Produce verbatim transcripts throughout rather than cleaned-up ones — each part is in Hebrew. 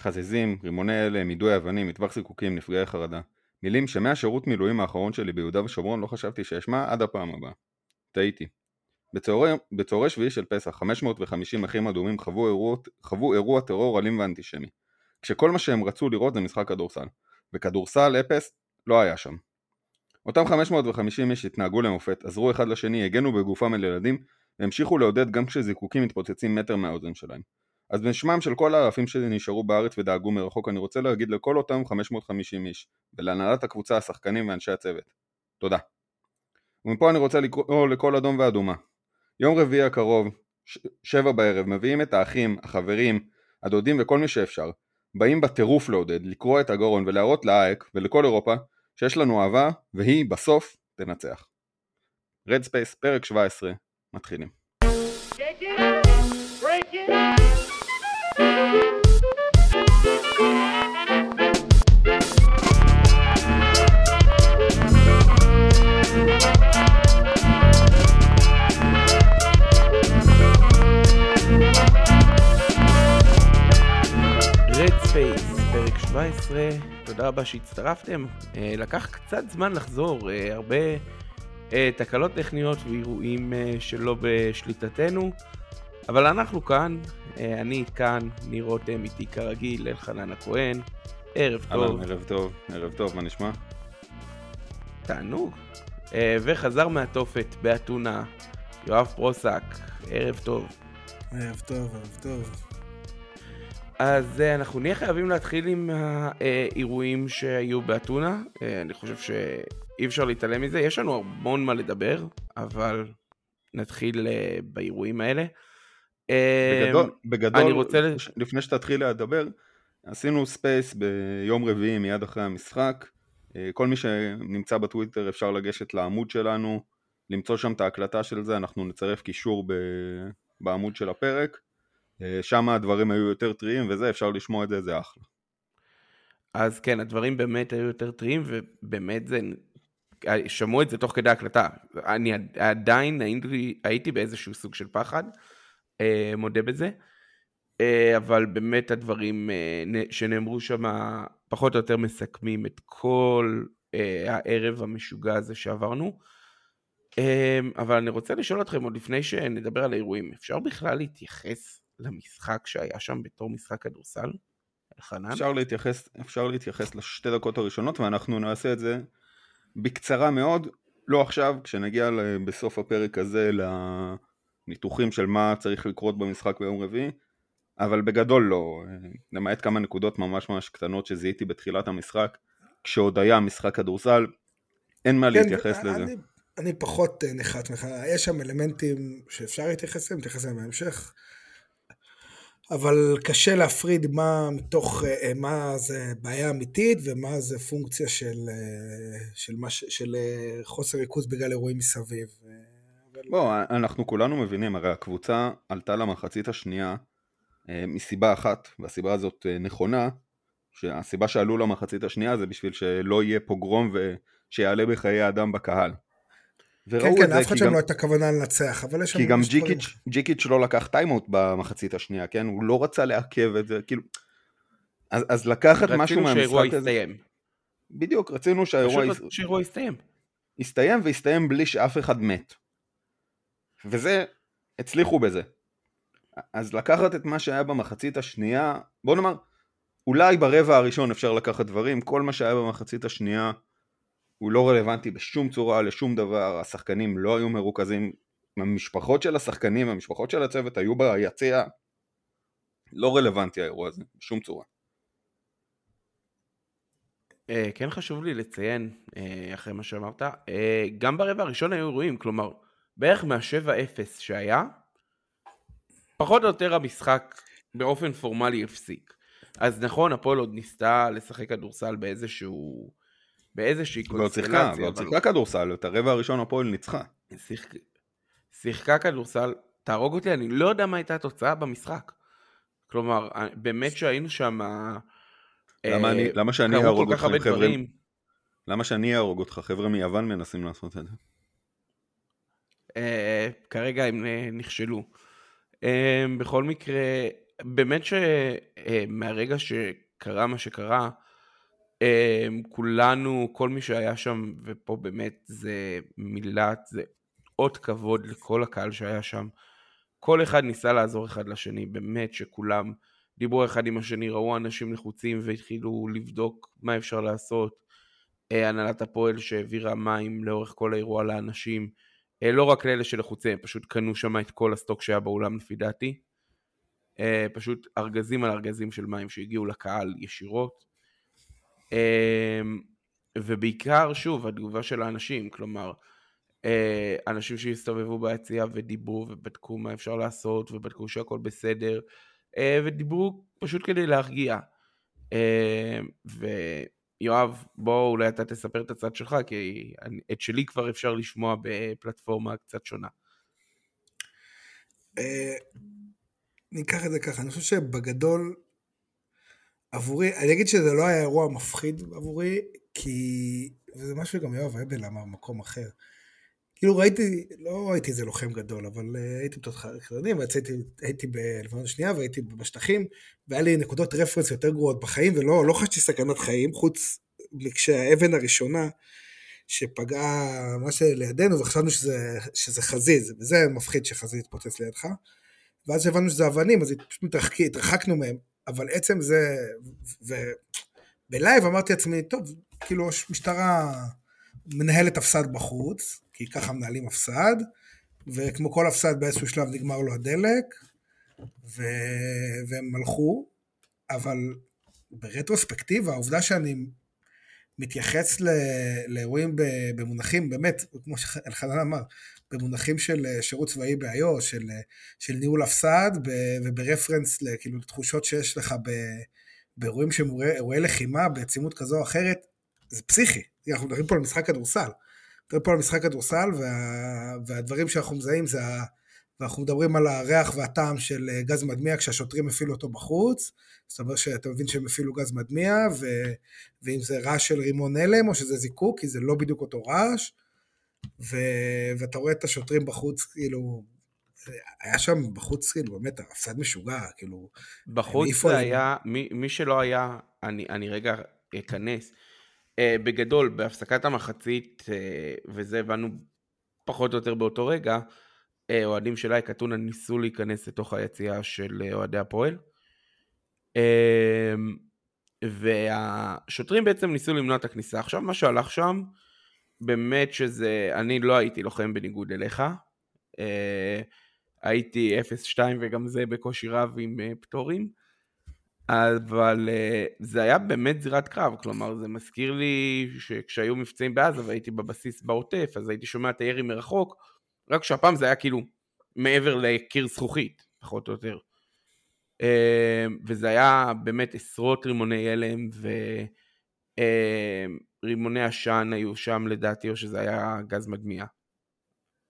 חזיזים, רימוני אלה, מידוי אבנים, מטווח זיקוקים, נפגעי חרדה. מילים שמהשירות מילואים האחרון שלי ביהודה ושומרון לא חשבתי שישמע עד הפעם הבאה. טעיתי. בצהרי שביעי של פסח, חמש מאות וחמישים אחים אדומים חוו אירוע, חוו אירוע טרור אלים ואנטישמי. כשכל מה שהם רצו לראות זה משחק כדורסל. וכדורסל אפס לא היה שם. אותם חמש מאות וחמישים איש התנהגו למופת, עזרו אחד לשני, הגנו בגופם אל ילדים, והמשיכו לעודד גם כשזיקוקים מתפוצצים מטר מהאוזן שלהם. אז בשמם של כל האלפים שנשארו בארץ ודאגו מרחוק, אני רוצה להגיד לכל אותם חמש מאות וחמישים איש, ולהנהלת הקבוצה, השחקנים ואנשי הצוות. תודה. ומפה אני רוצה לקרוא לכל אדום ואדומה. יום רביעי הקרוב, ש- שבע בערב, מביאים את האחים, החברים, הדודים וכל מי שאפשר. באים בטירוף לעודד, לקרוא את הגרון ולהראות לאייק ולכל אירופה שיש לנו אהבה, והיא בסוף תנצח. רד ספייס, פרק שבע עשרה, מתחילים. פרק שבע עשרה, תודה רבה שהצטרפתם. לקח קצת זמן לחזור, הרבה תקלות טכניות ואירועים שלא בשליטתנו, אבל אנחנו כאן, אני כאן, ניר רותם איתי כרגיל, אלחנן הכהן, ערב טוב. ערב טוב, ערב טוב, מה נשמע? תענוג. וחזר מהתופת באתונה, יואב פרוסק, ערב טוב. ערב טוב, ערב טוב. אז אנחנו נהיה חייבים להתחיל עם האירועים שהיו באתונה. אני חושב שאי אפשר להתעלם מזה, יש לנו המון מה לדבר, אבל נתחיל באירועים האלה. בגדול, בגדול אני רוצה... לפני שתתחיל לדבר, עשינו ספייס ביום רביעי מיד אחרי המשחק, כל מי שנמצא בטוויטר אפשר לגשת לעמוד שלנו, למצוא שם את ההקלטה של זה, אנחנו נצרף קישור בעמוד של הפרק, שם הדברים היו יותר טריים וזה, אפשר לשמוע את זה, זה אחלה. אז כן, הדברים באמת היו יותר טריים, ובאמת זה, שמעו את זה תוך כדי הקלטה. אני עדיין הייתי באיזשהו סוג של פחד, מודה בזה, אבל באמת הדברים שנאמרו שם פחות או יותר מסכמים את כל הערב המשוגע הזה שעברנו. אבל אני רוצה לשאול אתכם עוד לפני שנדבר על האירועים, אפשר בכלל להתייחס למשחק שהיה שם בתור משחק כדורסל? חנן? אפשר להתייחס, אפשר להתייחס לשתי דקות הראשונות, ואנחנו נעשה את זה בקצרה מאוד, לא עכשיו, כשנגיע בסוף הפרק הזה לניתוחים של מה צריך לקרות במשחק ביום רביעי, אבל בגדול לא, למעט כמה נקודות ממש ממש קטנות שזיהיתי בתחילת המשחק, כשעוד היה משחק כדורסל, אין מה להתייחס לזה. אני פחות נחת מחד, יש שם אלמנטים שאפשר להתייחס להם, להתייחס להם בהמשך, אבל קשה להפריד מה מתוך, מה זה בעיה אמיתית, ומה זה פונקציה של, של, של, של חוסר ריכוז בגלל אירועים מסביב. בוא, אנחנו כולנו מבינים, הרי הקבוצה עלתה למחצית השנייה מסיבה אחת, והסיבה הזאת נכונה, שהסיבה שעלו למחצית השנייה זה בשביל שלא יהיה פוגרום ושיעלה בחיי האדם בקהל. כן, כן, אף אחד שם לא הייתה כוונה לנצח, אבל יש שם... כי גם ג'יקיץ' לא לקח טיימאוט במחצית השנייה, כן? הוא לא רצה לעכב את זה, כאילו... אז לקחת משהו מהמשחק הזה... רצינו שהאירוע יסתיים. בדיוק, רצינו שהאירוע יסתיים. יסתיים ויסתיים בלי שאף אחד מת. וזה, הצליחו בזה. אז לקחת את מה שהיה במחצית השנייה, בוא נאמר, אולי ברבע הראשון אפשר לקחת דברים, כל מה שהיה במחצית השנייה... הוא לא רלוונטי בשום צורה, לשום דבר, השחקנים לא היו מרוכזים, המשפחות של השחקנים, המשפחות של הצוות היו ביציע, לא רלוונטי האירוע הזה, בשום צורה. כן חשוב לי לציין, אחרי מה שאמרת, גם ברבע הראשון היו אירועים, כלומר, בערך מה-שבע אפס שהיה, פחות או יותר המשחק באופן פורמלי הפסיק. אז נכון, הפועל עוד ניסתה לשחק כדורסל באיזשהו... באיזושהי קונסטלציה. לא שיחקה כדורסל, את הרבע הראשון הפועל ניצחה. שיחקה כדורסל, תהרוג אותי, אני לא יודע מה הייתה התוצאה במשחק. כלומר, באמת שהיינו שם... למה שאני אהרוג אותך, חבר'ה? למה שאני אהרוג אותך? חבר'ה מיוון מנסים לעשות את זה. כרגע הם נכשלו. בכל מקרה, באמת שמהרגע שקרה מה שקרה, כולנו, כל מי שהיה שם, ופה באמת זה מילת, זה עוד כבוד לכל הקהל שהיה שם, כל אחד ניסה לעזור אחד לשני, באמת שכולם דיברו אחד עם השני, ראו אנשים לחוצים והתחילו לבדוק מה אפשר לעשות, הנהלת הפועל שהעבירה מים לאורך כל האירוע לאנשים, לא רק לאלה שלחוצים, פשוט קנו שם את כל הסטוק שהיה באולם לפי דעתי, פשוט ארגזים על ארגזים של מים שהגיעו לקהל ישירות, ובעיקר שוב התגובה של האנשים, כלומר אנשים שהסתובבו ביציאה ודיברו ובדקו מה אפשר לעשות ובדקו שהכל בסדר ודיברו פשוט כדי להרגיע. ויואב, בוא אולי אתה תספר את הצד שלך, כי את שלי כבר אפשר לשמוע בפלטפורמה קצת שונה. ניקח את זה ככה, אני חושב שבגדול עבורי, אני אגיד שזה לא היה אירוע מפחיד עבורי, כי זה משהו גם יואב האבל אמר במקום אחר, כאילו ראיתי, לא ראיתי איזה לוחם גדול, אבל uh, הייתי בתות חרדים, והייתי הייתי בלבנון שנייה, והייתי בשטחים, והיה לי נקודות רפרנס יותר גרועות בחיים, ולא לא חשתי סכנת חיים, חוץ כשהאבן הראשונה שפגעה מה שלידינו, וחשבנו שזה, שזה חזיז, וזה מפחיד שחזיז התפוצץ לידך, ואז שהבנו שזה אבנים, אז פשוט מתרחק, התרחקנו מהם, אבל עצם זה, ובלייב אמרתי לעצמי, טוב, כאילו משטרה מנהלת הפסד בחוץ, כי ככה מנהלים הפסד, וכמו כל הפסד באיזשהו שלב נגמר לו הדלק, ו... והם הלכו, אבל ברטרוספקטיבה, העובדה שאני מתייחס ל... לאירועים במונחים, באמת, כמו שאלחנן אמר, במונחים של שירות צבאי באיו, של, של ניהול הפסד, ב... וברפרנס לכאילו תחושות שיש לך ב... באירועים שמורה, אירועי לחימה, בעצימות כזו או אחרת, זה פסיכי, אנחנו מדברים פה על משחק כדורסל, מדברים פה על משחק כדורסל, וה... והדברים שאנחנו מזהים, זה ה... ואנחנו מדברים על הריח והטעם של גז מדמיע, כשהשוטרים מפעילו אותו בחוץ, זאת אומרת שאתה מבין שהם מפעילו גז מדמיע, ו... ואם זה רעש של רימון הלם, או שזה זיקוק, כי זה לא בדיוק אותו רעש, ו... ואתה רואה את השוטרים בחוץ, כאילו, היה שם בחוץ, כאילו, באמת, הפסד משוגע, כאילו, בחוץ זה היה, זה... מי, מי שלא היה, אני, אני רגע אכנס, Uh, בגדול, בהפסקת המחצית, uh, וזה הבנו פחות או יותר באותו רגע, uh, אוהדים של אייק אתונה ניסו להיכנס לתוך היציאה של uh, אוהדי הפועל, uh, והשוטרים בעצם ניסו למנוע את הכניסה. עכשיו מה שהלך שם, באמת שזה, אני לא הייתי לוחם בניגוד אליך, uh, הייתי אפס שתיים וגם זה בקושי רב עם uh, פטורים, אבל זה היה באמת זירת קרב, כלומר זה מזכיר לי שכשהיו מבצעים בעזה והייתי בבסיס בעוטף, אז הייתי שומע את הירי מרחוק, רק שהפעם זה היה כאילו מעבר לקיר זכוכית, פחות או יותר. וזה היה באמת עשרות רימוני הלם, ורימוני השן היו שם לדעתי, או שזה היה גז מדמיע.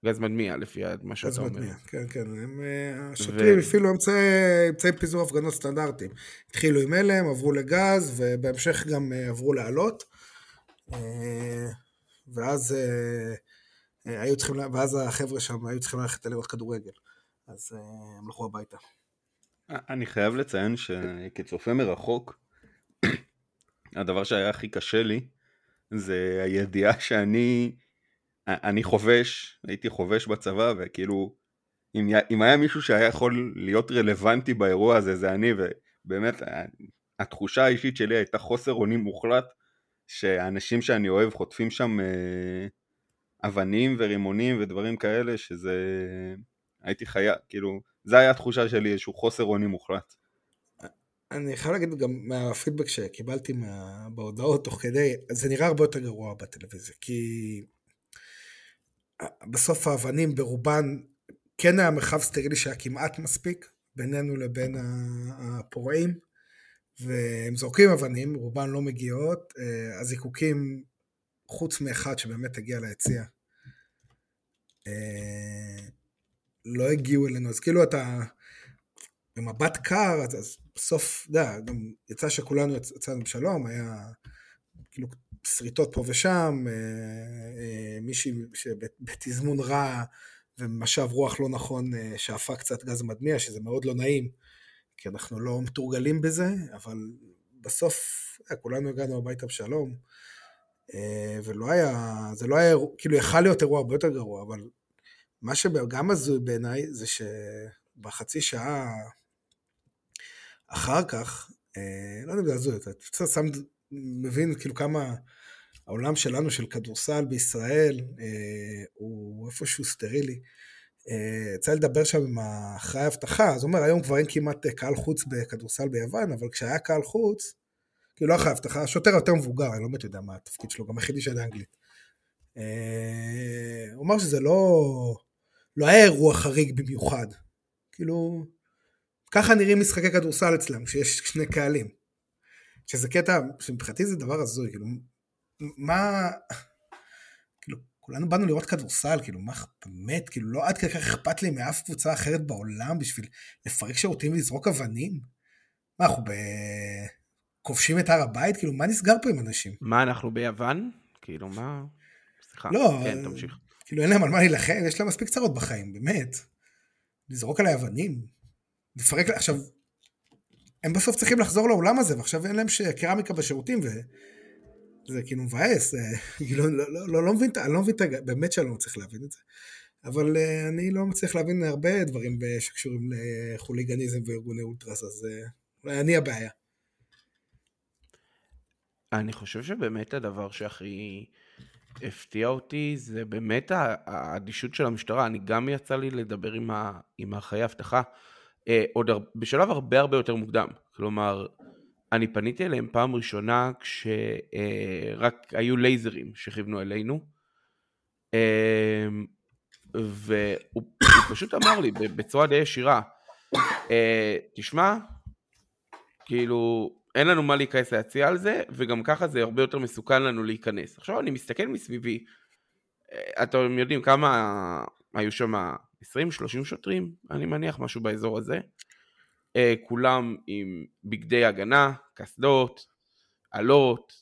גז מדמיע, לפי מה שאתה אומר. גז מדמיע, כן, כן. הם השוטרים אפילו אמצעי פיזור הפגנות סטנדרטיים. התחילו עם אלם, עברו לגז, ובהמשך גם עברו לעלות. ואז היו צריכים, ואז החבר'ה שם היו צריכים ללכת לראות כדורגל. אז הם הלכו הביתה. אני חייב לציין שכצופה מרחוק, הדבר שהיה הכי קשה לי, זה הידיעה שאני... אני חובש, הייתי חובש בצבא, וכאילו, אם, אם היה מישהו שהיה יכול להיות רלוונטי באירוע הזה, זה אני, ובאמת, התחושה האישית שלי הייתה חוסר אונים מוחלט, שהאנשים שאני אוהב חוטפים שם אה, אבנים ורימונים ודברים כאלה, שזה, הייתי חיה, כאילו, זה היה התחושה שלי, איזשהו חוסר אונים מוחלט. אני חייב להגיד גם מהפידבק שקיבלתי מה... בהודעות תוך כדי, זה נראה הרבה יותר גרוע בטלוויזיה, כי... בסוף האבנים ברובן כן היה מרחב סטרילי שהיה כמעט מספיק בינינו לבין הפורעים, והם זורקים אבנים, רובן לא מגיעות, הזיקוקים חוץ מאחד שבאמת הגיע ליציאה לא הגיעו אלינו, אז כאילו אתה במבט קר, אז בסוף דה, גם יצא שכולנו יצאנו בשלום, היה כאילו שריטות פה ושם, מישהי שבתזמון רע ומשב רוח לא נכון, שאפה קצת גז מדמיע, שזה מאוד לא נעים, כי אנחנו לא מתורגלים בזה, אבל בסוף כולנו הגענו הביתה בשלום, ולא היה, זה לא היה, כאילו יכל להיות אירוע הרבה יותר גרוע, אבל מה שגם הזוי בעיניי, זה שבחצי שעה אחר כך, לא יודע אם זה הזוי, אתה שם, מבין כאילו כמה העולם שלנו, של כדורסל בישראל, הוא איפשהו סטרילי, יצא לדבר שם עם אחראי האבטחה, אז הוא אומר, היום כבר אין כמעט קהל חוץ בכדורסל ביוון, אבל כשהיה קהל חוץ, כאילו לא אחראי האבטחה, השוטר יותר מבוגר, אני לא באמת יודע מה התפקיד שלו, גם היחידי שיודע אנגלית. הוא אומר שזה לא, לא היה אירוע חריג במיוחד, כאילו, ככה נראים משחקי כדורסל אצלם, שיש שני קהלים, שזה קטע, שמבחינתי זה דבר הזוי, כאילו, מה... כולנו באנו לראות כדורסל, כאילו, מה באמת, כאילו, לא עד כך אכפת לי מאף קבוצה אחרת בעולם, בשביל לפרק שירותים ולזרוק אבנים? מה, אנחנו כובשים את הר הבית? כאילו, מה נסגר פה עם אנשים? מה, אנחנו ביוון? כאילו, מה? סליחה, כן, תמשיך. כאילו, אין להם על מה להילחם, יש להם מספיק צרות בחיים, באמת. לזרוק על האבנים, לפרק, עכשיו, הם בסוף צריכים לחזור לעולם הזה, ועכשיו אין להם קרמיקה בשירותים, ו... זה כאילו מבאס, לא מבין, אני לא מבין, באמת שאני לא מצליח להבין את זה, אבל אני לא מצליח להבין הרבה דברים שקשורים לחוליגניזם וארגוני אולטרס, אז אולי אני הבעיה. אני חושב שבאמת הדבר שהכי הפתיע אותי, זה באמת האדישות של המשטרה, אני גם יצא לי לדבר עם האחראי האבטחה, עוד בשלב הרבה הרבה יותר מוקדם, כלומר, אני פניתי אליהם פעם ראשונה כשרק היו לייזרים שכיוונו אלינו, והוא פשוט אמר לי בצורה די ישירה, תשמע, כאילו אין לנו מה להיכנס להציע על זה, וגם ככה זה הרבה יותר מסוכן לנו להיכנס. עכשיו אני מסתכל מסביבי, אתם יודעים כמה היו שם עשרים שלושים שוטרים, אני מניח משהו באזור הזה, כולם עם בגדי הגנה, קסדות, עלות,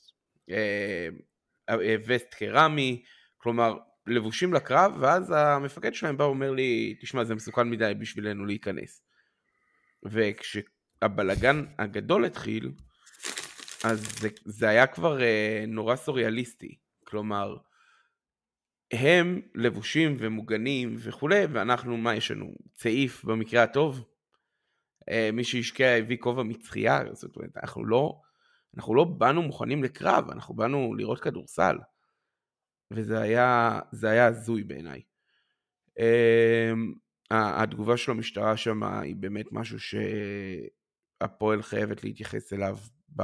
וסט קרמי, כלומר, לבושים לקרב, ואז המפקד שלהם בא ואומר לי, תשמע, זה מסוכן מדי בשבילנו להיכנס. וכשהבלגן הגדול התחיל, אז זה, זה היה כבר נורא סוריאליסטי, כלומר, הם לבושים ומוגנים וכו', ואנחנו, מה יש לנו? צעיף במקרה הטוב? מי שהשקיע הביא כובע מצחייה, זאת אומרת, אנחנו לא, אנחנו לא באנו מוכנים לקרב, אנחנו באנו לראות כדורסל, וזה היה, זה היה זוי בעיניי. התגובה של המשטרה שם היא באמת משהו שהפועל חייבת להתייחס אליו, ב...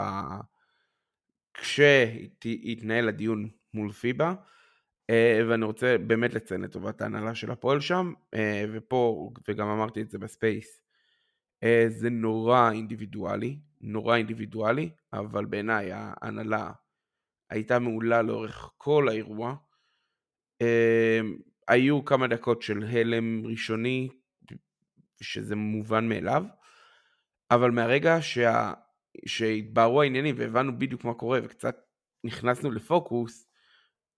כשהתנהל הדיון מול פיבה, ואני רוצה באמת לציין לטובת ההנהלה של הפועל שם, ופה, וגם אמרתי את זה בספייס, זה נורא אינדיבידואלי, נורא אינדיבידואלי, אבל בעיניי ההנהלה הייתה מעולה לאורך כל האירוע. היו כמה דקות של הלם ראשוני, שזה מובן מאליו, אבל מהרגע שהתבררו העניינים והבנו בדיוק מה קורה וקצת נכנסנו לפוקוס,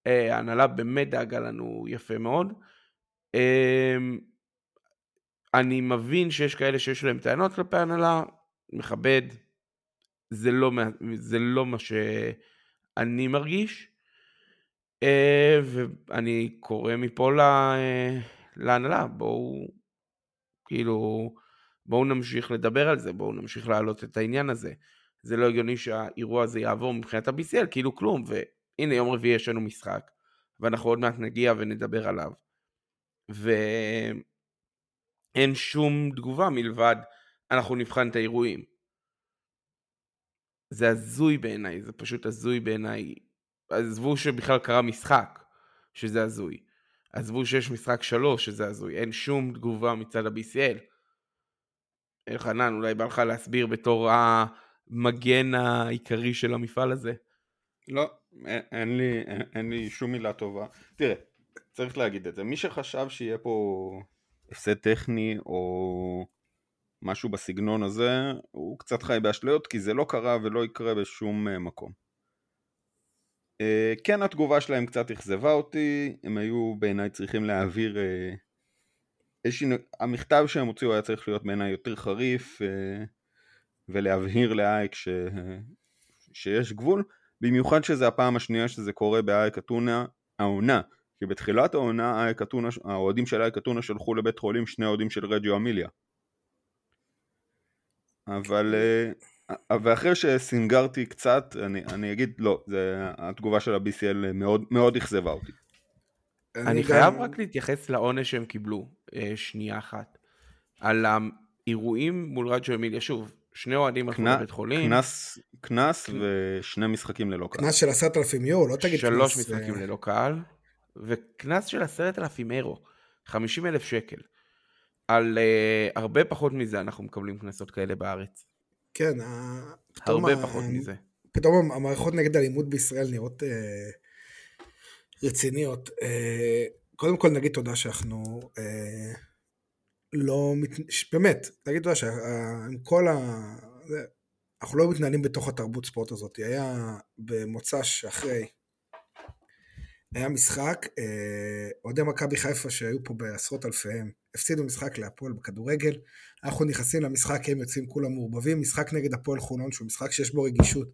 ההנהלה באמת דאגה לנו יפה מאוד. אני מבין שיש כאלה שיש להם טענות כלפי הנהלה, מכבד, זה לא, זה לא מה שאני מרגיש, ואני קורא מפה להנהלה, בואו, כאילו, בואו נמשיך לדבר על זה, בואו נמשיך להעלות את העניין הזה, זה לא הגיוני שהאירוע הזה יעבור מבחינת ה-בי סי אל, כאילו כלום, והנה יום רביעי יש לנו משחק, ואנחנו עוד מעט נגיע ונדבר עליו, ו... אין שום תגובה מלבד, אנחנו נבחן את האירועים. זה הזוי בעיניי, זה פשוט הזוי בעיניי. עזבו שבכלל קרה משחק, שזה הזוי. עזבו שיש משחק שלוש, שזה הזוי. אין שום תגובה מצד ה-בי סי אל. אלחנן, אולי בא לך להסביר בתור המגן העיקרי של המפעל הזה? לא, אין לי, אין לי שום מילה טובה. תראה, צריך להגיד את זה. מי שחשב שיהיה פה... הפסד טכני או משהו בסגנון הזה, הוא קצת חי באשליות, כי זה לא קרה ולא יקרה בשום מקום. כן, התגובה שלהם קצת הכזבה אותי, הם היו בעיניי צריכים להעביר, המכתב שהם הוציאו היה צריך להיות בעיניי יותר חריף, ולהבהיר לאייק ש... שיש גבול, במיוחד שזה הפעם השנייה שזה קורה באייק אתונה העונה, כי בתחילת העונה האייק אתונה, האוהדים של האייק אתונה שלחו לבית חולים שני אוהדים של רג'יו אמיליה, אבל ואחרי שסינגרתי קצת, אני, אני אגיד, לא, זה, התגובה של ה-בי סי אל מאוד, מאוד הכזבה אותי. אני חייב רק להתייחס לעונש שהם קיבלו, שנייה אחת, על האירועים מול רג'יו אמיליה, שוב, שני אוהדים הלכו לבית חולים. קנס ושני משחקים ללא קהל. קנס של עשרת אלפים יורו, לא תגיד קנס. שלוש משחקים ללא קהל, וקנס של עשרת אלפים אירו, חמישים אלף שקל. על הרבה פחות מזה אנחנו מקבלים קנסות כאלה בארץ. כן, הרבה פחות מזה. פתאום המערכות נגד אלימות בישראל נראות רציניות. קודם כל נגיד תודה שאנחנו... לא, באמת, נגיד תודה שעם כל ה... אנחנו לא מתנהלים בתוך התרבות ספורט הזאת. היה במוצ"ש אחרי, היה משחק, אוהדי מכבי חיפה שהיו פה בעשרות אלפיהם, הפסידו משחק להפועל בכדורגל, אנחנו נכנסים למשחק, הם יוצאים כולם מעורבבים, משחק נגד הפועל חולון, שהוא משחק שיש בו רגישות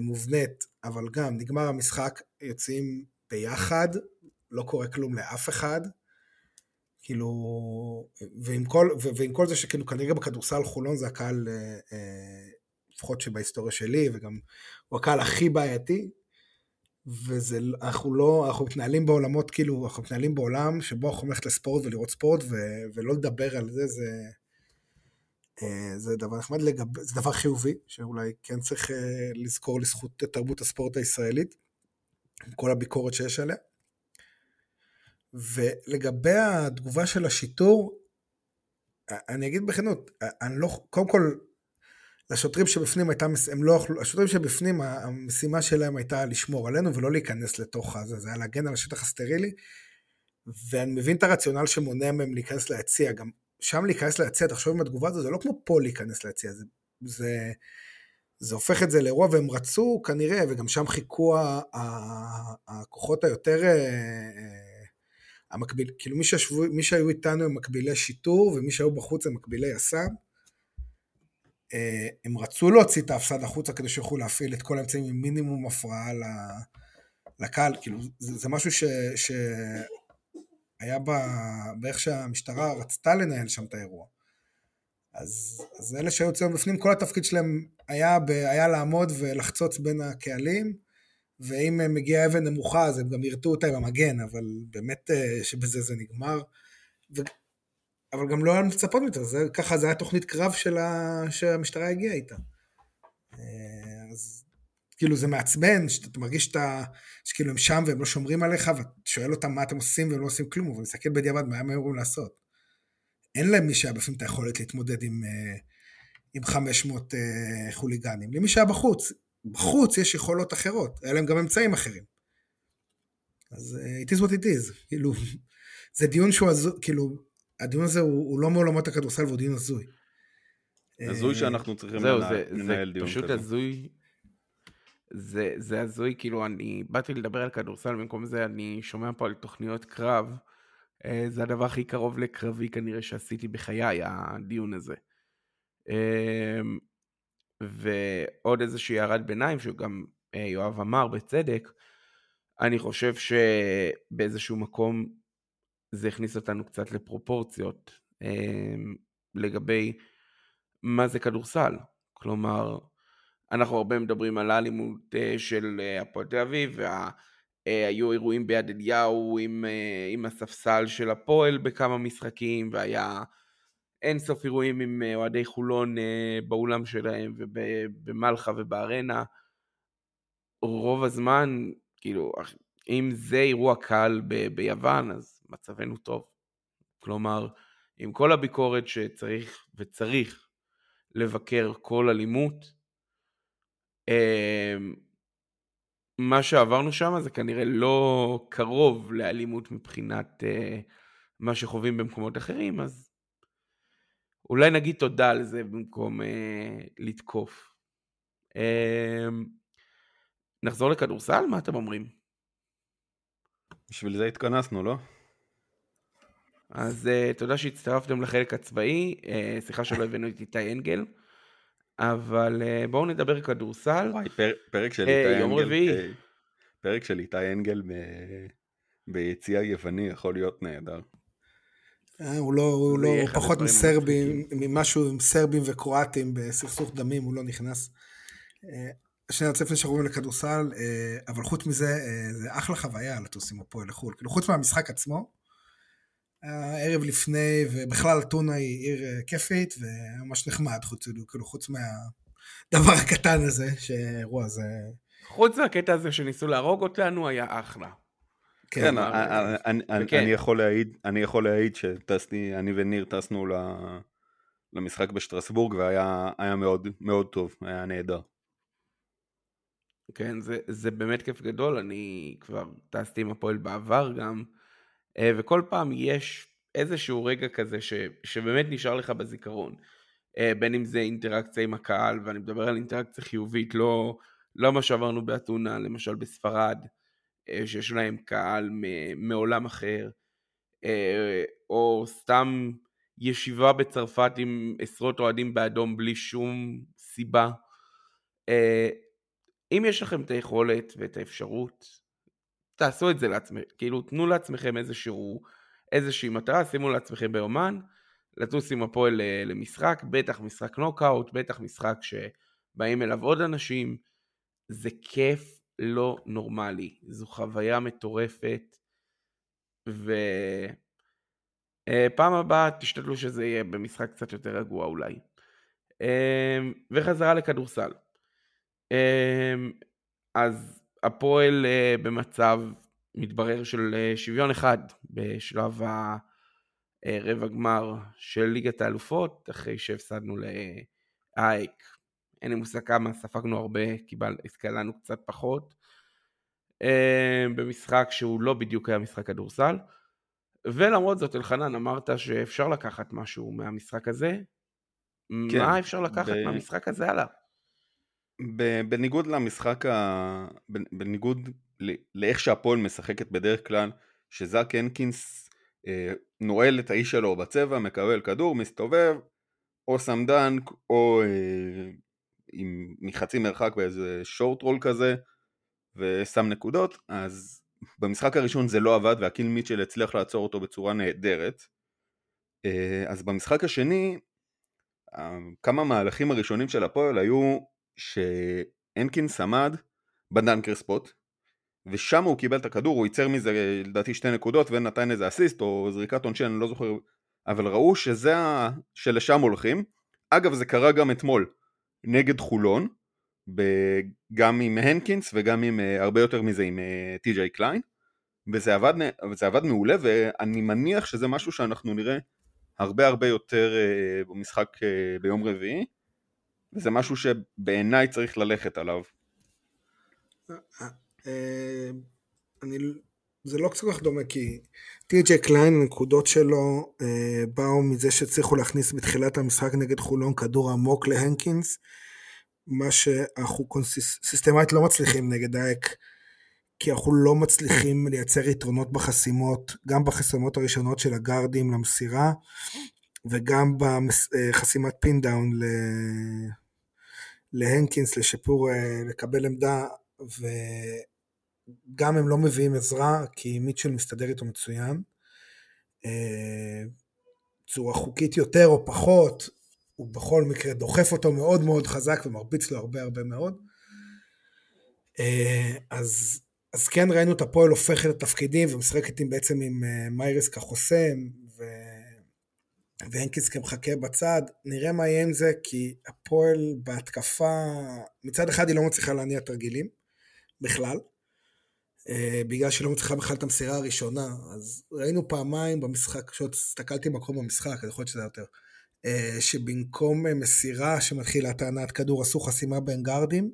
מובנית, אבל גם נגמר המשחק, יוצאים ביחד, לא קורה כלום לאף אחד, כאילו, ועם כל, ועם כל זה שכאילו, כנראה בכדורסל חולון זה הקהל, לפחות שבהיסטוריה שלי, וגם הוא הקהל הכי בעייתי, וזה, אנחנו לא, אנחנו מתנהלים בעולמות, כאילו, אנחנו מתנהלים בעולם שבו אנחנו הולכים לספורט ולראות ספורט, ו, ולא לדבר על זה, זה, זה דבר נחמד לגב, זה דבר חיובי, שאולי כן צריך לזכור לזכות תרבות הספורט הישראלית, כל הביקורת שיש עליה. ולגבי התגובה של השיטור, אני אגיד בכנות, אני לא, קודם כל, לשוטרים שבפנים הייתה, הם לא, השוטרים שבפנים, המשימה שלהם הייתה לשמור עלינו, ולא להיכנס לתוך הזה, זה היה להגן על השטח הסטרילי, ואני מבין את הרציונל שמונע מהם להיכנס להציע, גם שם להיכנס להציע, תחשוב עם התגובה הזו, זה לא כמו פה להיכנס להציע, זה, זה, זה הופך את זה לאירוע, והם רצו כנראה, וגם שם חיכו הכוחות היותר, המקביל, כאילו מי, ששבו, מי שהיו איתנו הם מקבילי שיטור, ומי שהיו בחוץ הם מקבילי יס"מ, הם רצו להוציא את ההפסד החוצה, כדי שיוכלו להפעיל את כל האמצעים עם מינימום הפרעה לקהל, כאילו זה, זה משהו ש, שהיה באיך שהמשטרה רצתה לנהל שם את האירוע, אז, אז אלה שהיו יוצאים בפנים, כל התפקיד שלהם היה, ב, היה לעמוד ולחצוץ בין הקהלים, ואם מגיעה אבן נמוכה, אז הם גם ירתו אותה עם המגן, אבל באמת שבזה זה נגמר, ו... אבל גם לא היה מצפות מזה, זה, ככה זה היה תוכנית קרב שלה, שהמשטרה הגיעה איתה. אז כאילו זה מעצבן, שאתה מרגיש שאתה, שכאילו הם שם והם לא שומרים עליך, ואתה שואל אותם מה אתם עושים והם לא עושים כלום, אבל מסתכל בדיעבד מה הם אמורים לעשות. אין להם מי שהיה בפנים את היכולת להתמודד עם, עם חמש מאות חוליגנים, למי שהיה בחוץ, בחוץ יש יכולות אחרות, היה להם גם אמצעים אחרים. אז it is what it is, כאילו, זה דיון שהוא, כאילו, הדיון הזה הוא לא מעולמות הכדורסל, והוא דיון הזוי. הזוי שאנחנו צריכים לנהל דיון כזה. זה פשוט הזוי, זה הזוי, כאילו, אני באתי לדבר על כדורסל, במקום זה אני שומע פה על תוכניות קרב, זה הדבר הכי קרוב לקרבי, כנראה שעשיתי בחיי, הדיון הזה. ועוד איזושהי הערת ביניים, שגם יואב אמר בצדק, אני חושב שבאיזשהו מקום, זה הכניס אותנו קצת לפרופורציות, לגבי מה זה כדורסל, כלומר, אנחנו הרבה מדברים על האלימות של הפועל תל אביב, והיו אירועים ביד אליהו, עם, עם הספסל של הפועל בכמה משחקים, והיה... אין סוף אירועים עם אוהדי חולון באולם שלהם ובמלחה ובארנה. רוב הזמן, כאילו, אם זה אירוע קל ב- ביוון, אז מצבנו טוב. כלומר, עם כל הביקורת שצריך וצריך לבקר כל אלימות, מה שעברנו שם זה כנראה לא קרוב לאלימות מבחינת מה שחווים במקומות אחרים, אז אולי נגיד תודה על זה במקום אה, לתקוף. אה, נחזור לכדורסל, מה אתם אומרים? בשביל זה התכנסנו, לא? אז אה, תודה שהצטרפתם לחלק הצבאי, אה, שיחה שלא הבאנו את איתי אנגל, אבל בואו נדבר כדורסל. וואי, פרק של איתי אנגל, פרק של איתי אנגל ביציאה יווני יכול להיות נהדר. הוא לא, הוא לא, הוא פחות מסרבים, ממשהו עם סרבים וקרואטים בסכסוך דמים, הוא לא נכנס. שני הצפני שרובים לכדורסל, אבל חוץ מזה, זה אחלה חוויה לטוסים פה לחול. כאילו חוץ מהמשחק עצמו, הערב לפני, ובכלל אתונה היא עיר כיפית, וממש נחמד, חוץ, כאילו, חוץ מהדבר הקטן הזה, שהאירוע הזה... חוץ מהקטע הזה שניסו להרוג אותנו, היה אחלה. כן, אני יכול להעיד שאני וניר טסנו למשחק בשטרסבורג, והיה מאוד טוב, היה נהדר. כן, זה באמת כיף גדול, אני כבר טסתי עם הפועל בעבר גם, וכל פעם יש איזשהו רגע כזה שבאמת נשאר לך בזיכרון, בין אם זה אינטראקציה עם הקהל, ואני מדבר על אינטראקציה חיובית, לא מה שעברנו באתונה, למשל בספרד, שיש להם קהל מעולם אחר, או סתם ישיבה בצרפת עם עשרות אוהדים באדום בלי שום סיבה. אם יש לכם את היכולת ואת האפשרות, תעשו את זה לעצמכם, כאילו תנו לעצמכם איזשהו, איזושהי מטרה, שימו לעצמכם ביומן, לטוס עם הפועל למשחק, בטח משחק נוקאוט, בטח משחק שבאים אליו עוד אנשים, זה כיף לא נורמלי, זו חוויה מטורפת, ופעם הבאה תשתדלו שזה יהיה במשחק קצת יותר רגוע אולי. וחזרה לכדורסל. אז הפועל במצב מתברר של שוויון אחד בשלב הרבע גמר של ליגת האלופות, אחרי שהפסדנו לאייק, אין לי מושג כמה, ספגנו הרבה, קיבל, הסקלנו קצת פחות, במשחק שהוא לא בדיוק היה משחק כדורסל, ולמרות זאת אלחנן אמרת שאפשר לקחת משהו מהמשחק הזה, כן, מה אפשר לקחת ב... מהמשחק הזה הלאה? בניגוד למשחק, בניגוד לאיך שהפועל משחקת בדרך כלל, שזק הנקינס נועל את האיש שלו בצבע, מקבל כדור, מסתובב, או סמדן, או עם מחצי מרחק באיזה שורט רול כזה, ושם נקודות, אז במשחק הראשון זה לא עבד, והקיל מיטצ'ל הצליח לעצור אותו בצורה נהדרת. אז במשחק השני, כמה מהלכים הראשונים של הפועל היו... שהנקינס עמד בדנקר ספוט, ושם הוא קיבל את הכדור, הוא ייצר מזה לדעתי שתי נקודות, ונתן איזה אסיסט או זריקת עונשי, אני לא זוכר, אבל ראו שזה ה... שלשם הולכים. אגב, זה קרה גם אתמול נגד חולון, גם עם הנקינס וגם עם הרבה יותר מזה עם טי ג'יי קליין, וזה עבד, וזה עבד מעולה, ואני מניח שזה משהו שאנחנו נראה הרבה הרבה יותר במשחק ביום רביעי, וזה משהו שבעיניי צריך ללכת עליו. זה לא כל כך דומה, כי טי ג'יי קליין, הנקודות שלו באו מזה שצריכו להכניס בתחילת המשחק נגד חולון כדור עמוק להנקינס, מה שאנחנו סיסטמטית לא מצליחים נגד האייק, כי אנחנו לא מצליחים לייצר יתרונות בחסימות, גם בחסימות הראשונות של הגארדים למסירה, וגם בחסימת פינדאון להנקינס, לשיפור, לקבל עמדה, וגם הם לא מביאים עזרה, כי מיטצ'ל מסתדר איתו מצוין, צורה חוקית יותר או פחות, הוא בכל מקרה דוחף אותו מאוד מאוד חזק, ומרביץ לו הרבה הרבה מאוד, אז... אז כן ראינו את הפועל הופכת לתפקידים, ומשחקת בעצם עם מיירס כחוסם, ו... והנקינס כמחכה בצד, נראה מה יהיה עם זה, כי הפועל בהתקפה, מצד אחד היא לא מצליחה להניע תרגילים, בכלל, בגלל שהיא לא מצליחה בכלל את המסירה הראשונה, אז ראינו פעמיים במשחק, כשעוד הסתכלתי במקום במשחק, אני חושב שזה יותר, שבמקום מסירה שמתחילה טענת כדור, עשו חסימה בין גארדים,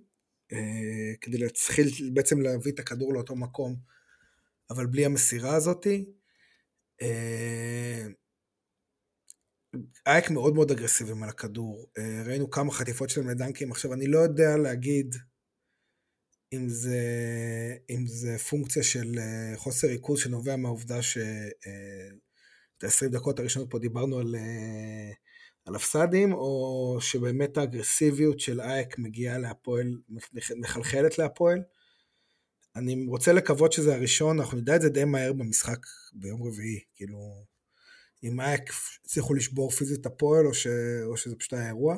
כדי להתחיל בעצם להביא את הכדור לאותו מקום, אבל בלי המסירה הזאת, אייק מאוד מאוד אגרסיביים על הכדור, ראינו כמה חטיפות שלהם לדנקים, עכשיו אני לא יודע להגיד אם זה, אם זה פונקציה של חוסר ריכוז שנובע מהעובדה שאת ה-עשרים דקות הראשונות פה דיברנו על, על הפסדים, או שבאמת האגרסיביות של אייק מגיעה להפועל, מחלחלת להפועל. אני רוצה לקוות שזה הראשון, אנחנו נדע את זה די מהר במשחק ביום רביעי, כאילו, אם אייק צריכו לשבור פיזית הפועל, או, ש, או שזה פשוט היה אירוע.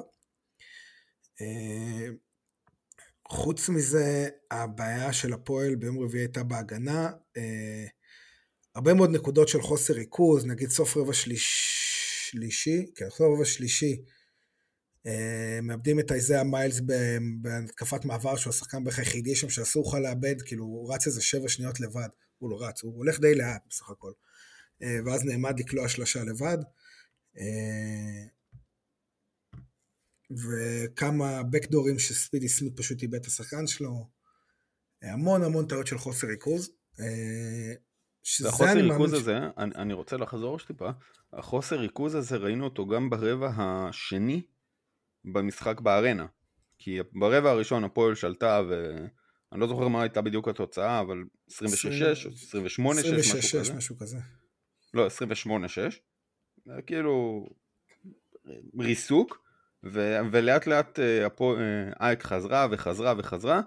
חוץ מזה, הבעיה של הפועל ביום רביעי הייתה בהגנה, הרבה מאוד נקודות של חוסר ריכוז, נגיד סוף רבע שלישי, כן, סוף רבע שלישי, מאבדים את איזיה מיילס בהתקפת מעבר, שהוא השחקן בערך היחידי שם, שאסור לך לאבד, כאילו הוא רץ איזה שבע שניות לבד, הוא לא רץ, הוא הולך די לאט בסך הכל, ואז נעמד לקלוע שלושה לבד, וכמה בקדורים שספידי סמית פשוט איבד את השחקן שלו, המון המון טעויות של חוסר ריכוז, החוסר ריכוז הזה, אני, אני רוצה לחזור שטיפה, החוסר ריכוז הזה ראינו אותו גם ברבע השני במשחק בארנה, כי ברבע הראשון הפועל שלטה, ואני לא זוכר מה הייתה בדיוק התוצאה, אבל עשרים ושש שש, עשרים ושמונה שש, משהו כזה. לא, עשרים ושמונה שש, כאילו ריסוק, ו, ולאט לאט אייק חזרה וחזרה וחזרה,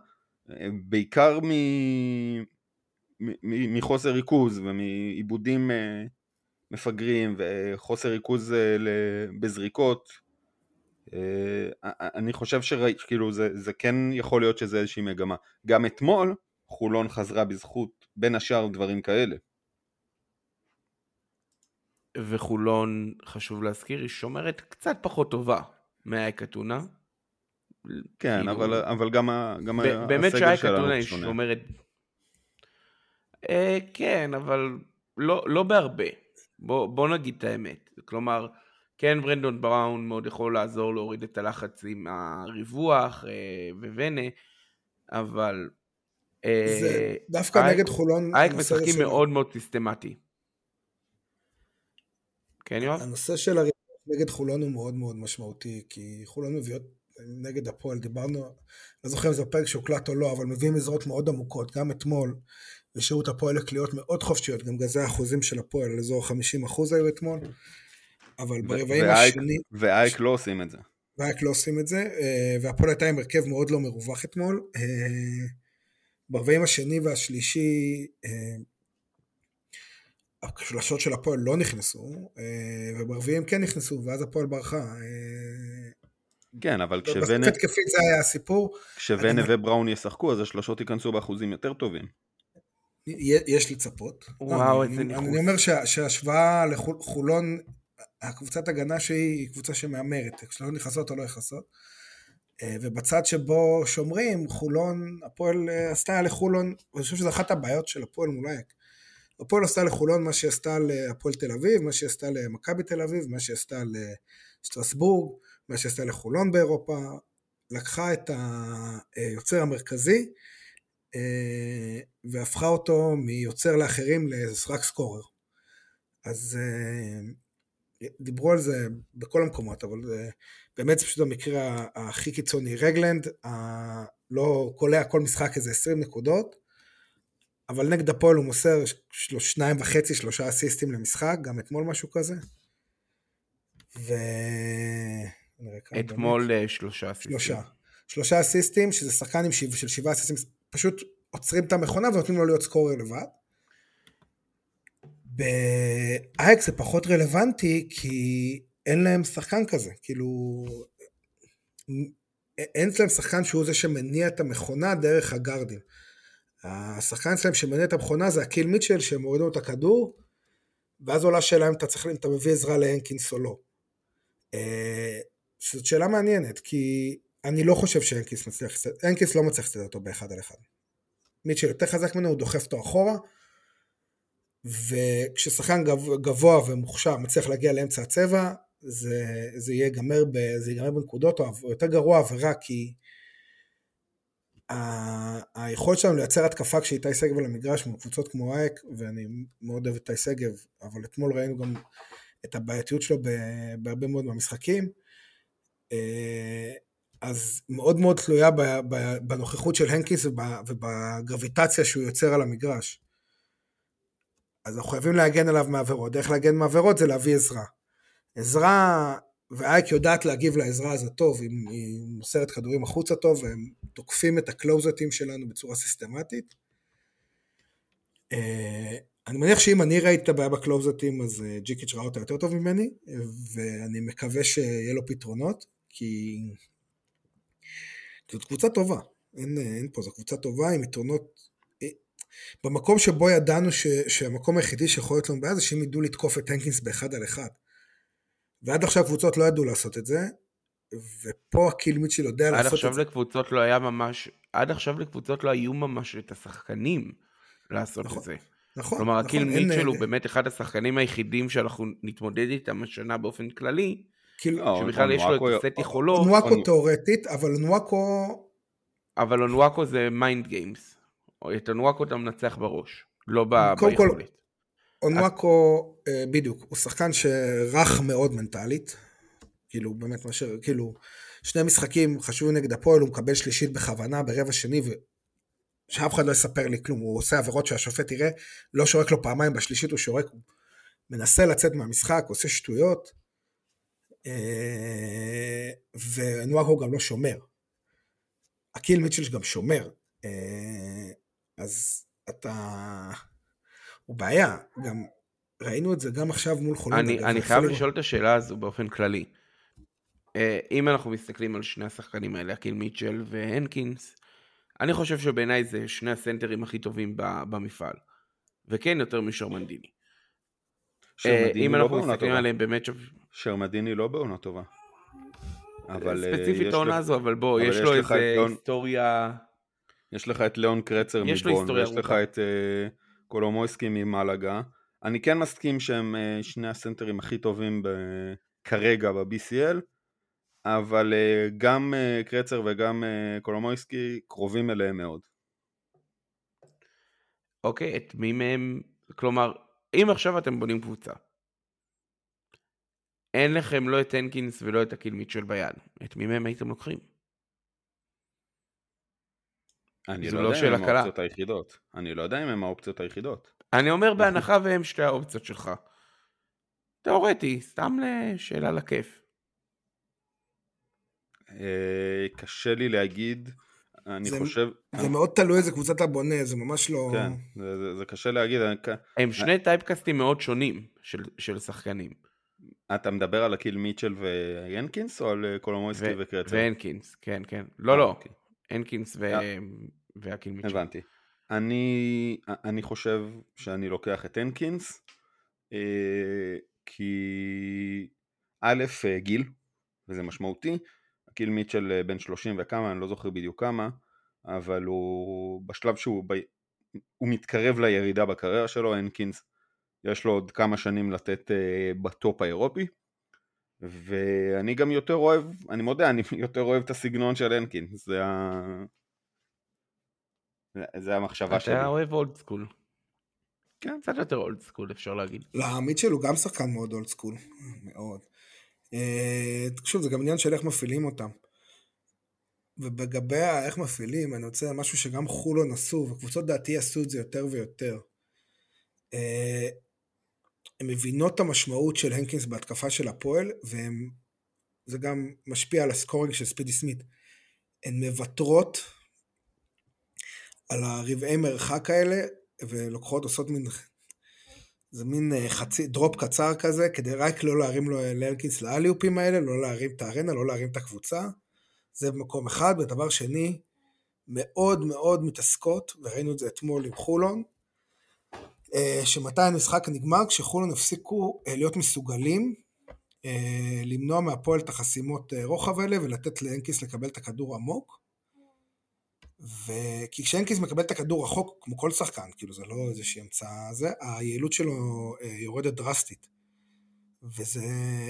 בעיקר מ... מחוסר ריכוז ומעיבודים מפגרים וחוסר ריכוז בזריקות. אני חושב שכאילו זה, זה כן יכול להיות שזה איזושהי מגמה. גם אתמול חולון חזרה בזכות בין השאר דברים כאלה. וחולון, חשוב להזכיר, היא שומרת קצת פחות טובה מהאייק אתונה. כן, כאילו... אבל, אבל גם, גם ב- באמת שהאייק אתונה היא שומרת... כן, אבל לא, לא בהרבה. בוא, בוא נגיד את האמת. כלומר, כן, ברנדון בראון מאוד יכול לעזור להוריד את הלחץ עם הריווח וונה, אבל זה דווקא נגד חולון. אייק משחקים מאוד מאוד סיסטמטי. כן, יואב? הנושא של הריווח נגד חולון הוא מאוד מאוד משמעותי, כי חולון מביאות נגד הפועל, דיברנו, לא זוכר אם זה פרק שהוקלט או לא, אבל מביאים מזרות מאוד עמוקות, גם אתמול, ושירות הפועל לקליעות מאוד חופשיות, גם גזי האחוזים של הפועל, לאזור חמישים אחוז היו אתמול, אבל ברבעים השני... ואייק לא עושים את זה. ואייק לא עושים את זה, והפועל הייתה עם הרכב מאוד לא מרווח אתמול, ברבעים השני והשלישי, השלשות של הפועל לא נכנסו, וברבעים כן נכנסו, ואז הפועל ברחה. כן, אבל כשוונה... כפי זה היה הסיפור. כשוונה ובראון ישחקו, אז השלשות ייכנסו באחוזים יותר טובים. יש לצפות. וואו, אני, אני, אני אומר שה, שהשוואה לחולון, הקבוצת הגנה שהיא היא קבוצה שמאמרת, כשלא נכנסות או לא נכנסות, ובצד שבו שומרים, חולון, הפועל עשתה לחולון, אני חושב שזו אחת הבעיות של הפועל מול אייק, הפועל עשתה לחולון מה שעשתה להפועל תל אביב, מה שעשתה למכבי תל אביב, מה שעשתה לשטרסבורג, מה שעשתה לחולון באירופה, לקחה את היוצר המרכזי, והפכה אותו מיוצר לאחרים לזרק סקורר. אז דיברו על זה בכל המקומות, אבל באמת זה פשוט המקרה הכי קיצוני. רגלנד לא קולע כל משחק איזה עשרים נקודות, אבל נגד הפועל הוא מוסר שניים וחצי, שלושה אסיסטים למשחק, גם אתמול משהו כזה. אתמול שלושה אסיסטים. שלושה אסיסטים, שזה שחקנים של שבעה אסיסטים, פשוט עוצרים את המכונה ונותנים לו להיות סקורר לבד. באייק זה פחות רלוונטי, כי אין להם שחקן כזה, כאילו, אין להם שחקן שהוא זה שמניע את המכונה דרך הגרדים. השחקן שלהם שמניע את המכונה זה הקיל מיטשל, שהם הורידו את הכדור, ואז עולה שאלה אם אתה צריך, אם אתה מביא עזרה להנקינס או לא. שזאת שאלה מעניינת, כי... אני לא חושב שהנקינס מצליח, הנקינס לא מצליח לסדר אותו באחד על אחד. מיטשל יותר חזק ממנו, הוא דוחף אותו אחורה, וכששחקן גבוה ומוכשר מצליח להגיע לאמצע הצבע, זה, זה יהיה גמר, זה ייגמר בנקודות, או יותר גרוע עבירה, כי ה- היכולת שלנו לייצר התקפה כשהיא תאי סגב על המגרש, מול קבוצות כמו אייק, ואני מאוד אוהב את תאי סגב, אבל אתמול ראינו גם את הבעייתיות שלו בהרבה מאוד מהמשחקים, אז מאוד מאוד תלויה בנוכחות של הנקינס ובגרביטציה שהוא יוצר על המגרש. אז אנחנו חייבים להגן עליו מעבירות. דרך להגן מעבירות זה להביא עזרה. עזרה והאייק יודעת להגיב לעזרה הזה טוב, היא מוסרת כדורים החוצה טוב, והם תוקפים את הקלוזטים שלנו בצורה סיסטמטית. אני מניח שאם אני ראיתי את הבעיה בקלוזטים, אז ג'יקיץ' ראה אותה יותר טוב ממני, ואני מקווה שיהיה לו פתרונות, כי זאת קבוצה טובה, אין, אין פה, זו קבוצה טובה עם יתרונות, במקום שבו ידענו ש, שהמקום היחידי שיכול להיות לנו בעיה, זה שהם ידעו לתקוף את הנקינס באחד על אחד, ועד עכשיו קבוצות לא ידעו לעשות את זה, ופה הקילמיץ' של יודע לעשות את זה. עד עכשיו לא היה ממש, עד עכשיו לקבוצות לא היו ממש את השחקנים לעשות נכון, את זה. נכון. כלומר, נכון, הקילמיץ' שלו אין... באמת אחד השחקנים היחידים שאנחנו נתמודד איתם השנה באופן כללי, שבכלל יש לו את הסט יכולות. נוואקו תיאורטית, אבל נוואקו... אבל נוואקו זה מיינד גיימס. את נוואקו אתה מנצח בראש, לא ביכולת. אונואקו, בדיוק, הוא שחקן שרח מאוד מנטלית, כאילו באמת מה ש... כאילו, שני משחקים חשובים נגד הפועל, הוא מקבל שלישית בכוונה ברבע שני, ושאף אחד לא יספר לי כלום, הוא עושה עבירות שהשופט תראה, לא שורק לו פעמיים, בשלישית הוא שורק, הוא מנסה לצאת מהמשחק, עושה שטויות, ואונואקו גם לא שומר, הקיל מיטצ'ל גם שומר, אז אתה... הוא בעיה, גם ראינו את זה גם עכשיו מול חולים. אני, אני חייב לשאול את השאלה הזו באופן כללי. אם אנחנו מסתכלים על שני השחקנים האלה, קיל מיטשל והנקינס, אני חושב שבעיניי זה שני הסנטרים הכי טובים במפעל, וכן יותר משרמנדיני. אם אנחנו מסתכלים עליהם באמת... שרמנדיני לא בעונה טובה. ספציפית העונה הזו, אבל בוא, יש לו איזו היסטוריה... יש לך את ליאון קרצר מבון, יש לך את... קולומויסקי ממלגה. אני כן מסכים שהם שני הסנטרים הכי טובים כרגע ב-בי סי אל, אבל גם קרצר וגם קולומויסקי קרובים אליהם מאוד. אוקיי, את מי מהם, כלומר, אם עכשיו אתם בונים קבוצה, אין לכם לא את הנקינס ולא את הקיל מיטשל ביד, את מי מהם הייתם לוקחים? אני לא יודע אם הם האופציות היחידות. אני לא יודע אם הם האופציות היחידות. אני אומר בהנחה והם שתי האופציות שלך. תיאורטי, סתם לשאלה לכיף. קשה לי להגיד, אני חושב... זה מאוד תלוי איזה קבוצה אתה בונה, זה ממש לא... כן, זה קשה להגיד. הם שני טייפקאסטים מאוד שונים של שחקנים. אתה מדבר על הקיל מיטשל והנקינס, או על קולומויסקי וקרצר? והנקינס, כן, כן. לא, לא. הנקינס והקיל מיטשל. הבנתי. אני, אני חושב שאני לוקח את הנקינס, כי א' גיל, וזה משמעותי, הקיל מיטשל בן שלושים וכמה, אני לא זוכר בדיוק כמה, אבל הוא בשלב שהוא הוא מתקרב לירידה בקריירה שלו, הנקינס, יש לו עוד כמה שנים לתת בטופ האירופי, ואני גם יותר אוהב, אני מודה, אני יותר אוהב את הסגנון של הנקין, זה ה... זה המחשבה שלי. אתה אוהב אולד סקול. כן, קצת יותר אולד סקול, אפשר להגיד. לא, מיטשל הוא גם שחקן מאוד אולד סקול, מאוד. שוב, זה גם עניין של איך מפעילים אותם. ובגבי איך מפעילים, אני רוצה משהו שגם חולון עשו, וקבוצות דעתי עשו את זה יותר ויותר. אה... הם מבינות את המשמעות של הנקינס בהתקפה של הפועל, וזה גם משפיע על הסקורינג של ספידי סמית. הן מבטרות על הרבעי מרחק האלה, ולוקחות, עושות מין, זה מין חצי, דרופ קצר כזה, כדי רק לא להרים לו, להנקינס לאליופים האלה, לא להרים את הארנה, לא להרים את הקבוצה. זה במקום אחד, ודבר שני, מאוד מאוד מתעסקות, וראינו את זה אתמול עם חולון, שמתי המשחק נגמר, כשחולון הפסיקו להיות מסוגלים למנוע מהפועל את החסימות רוחב האלה, ולתת להנקינס לקבל את הכדור עמוק, וכי כשהנקינס מקבל את הכדור רחוק, כמו כל שחקן, כאילו זה לא איזושהי המצאה זה, היעילות שלו יורדת דרסטית, וזה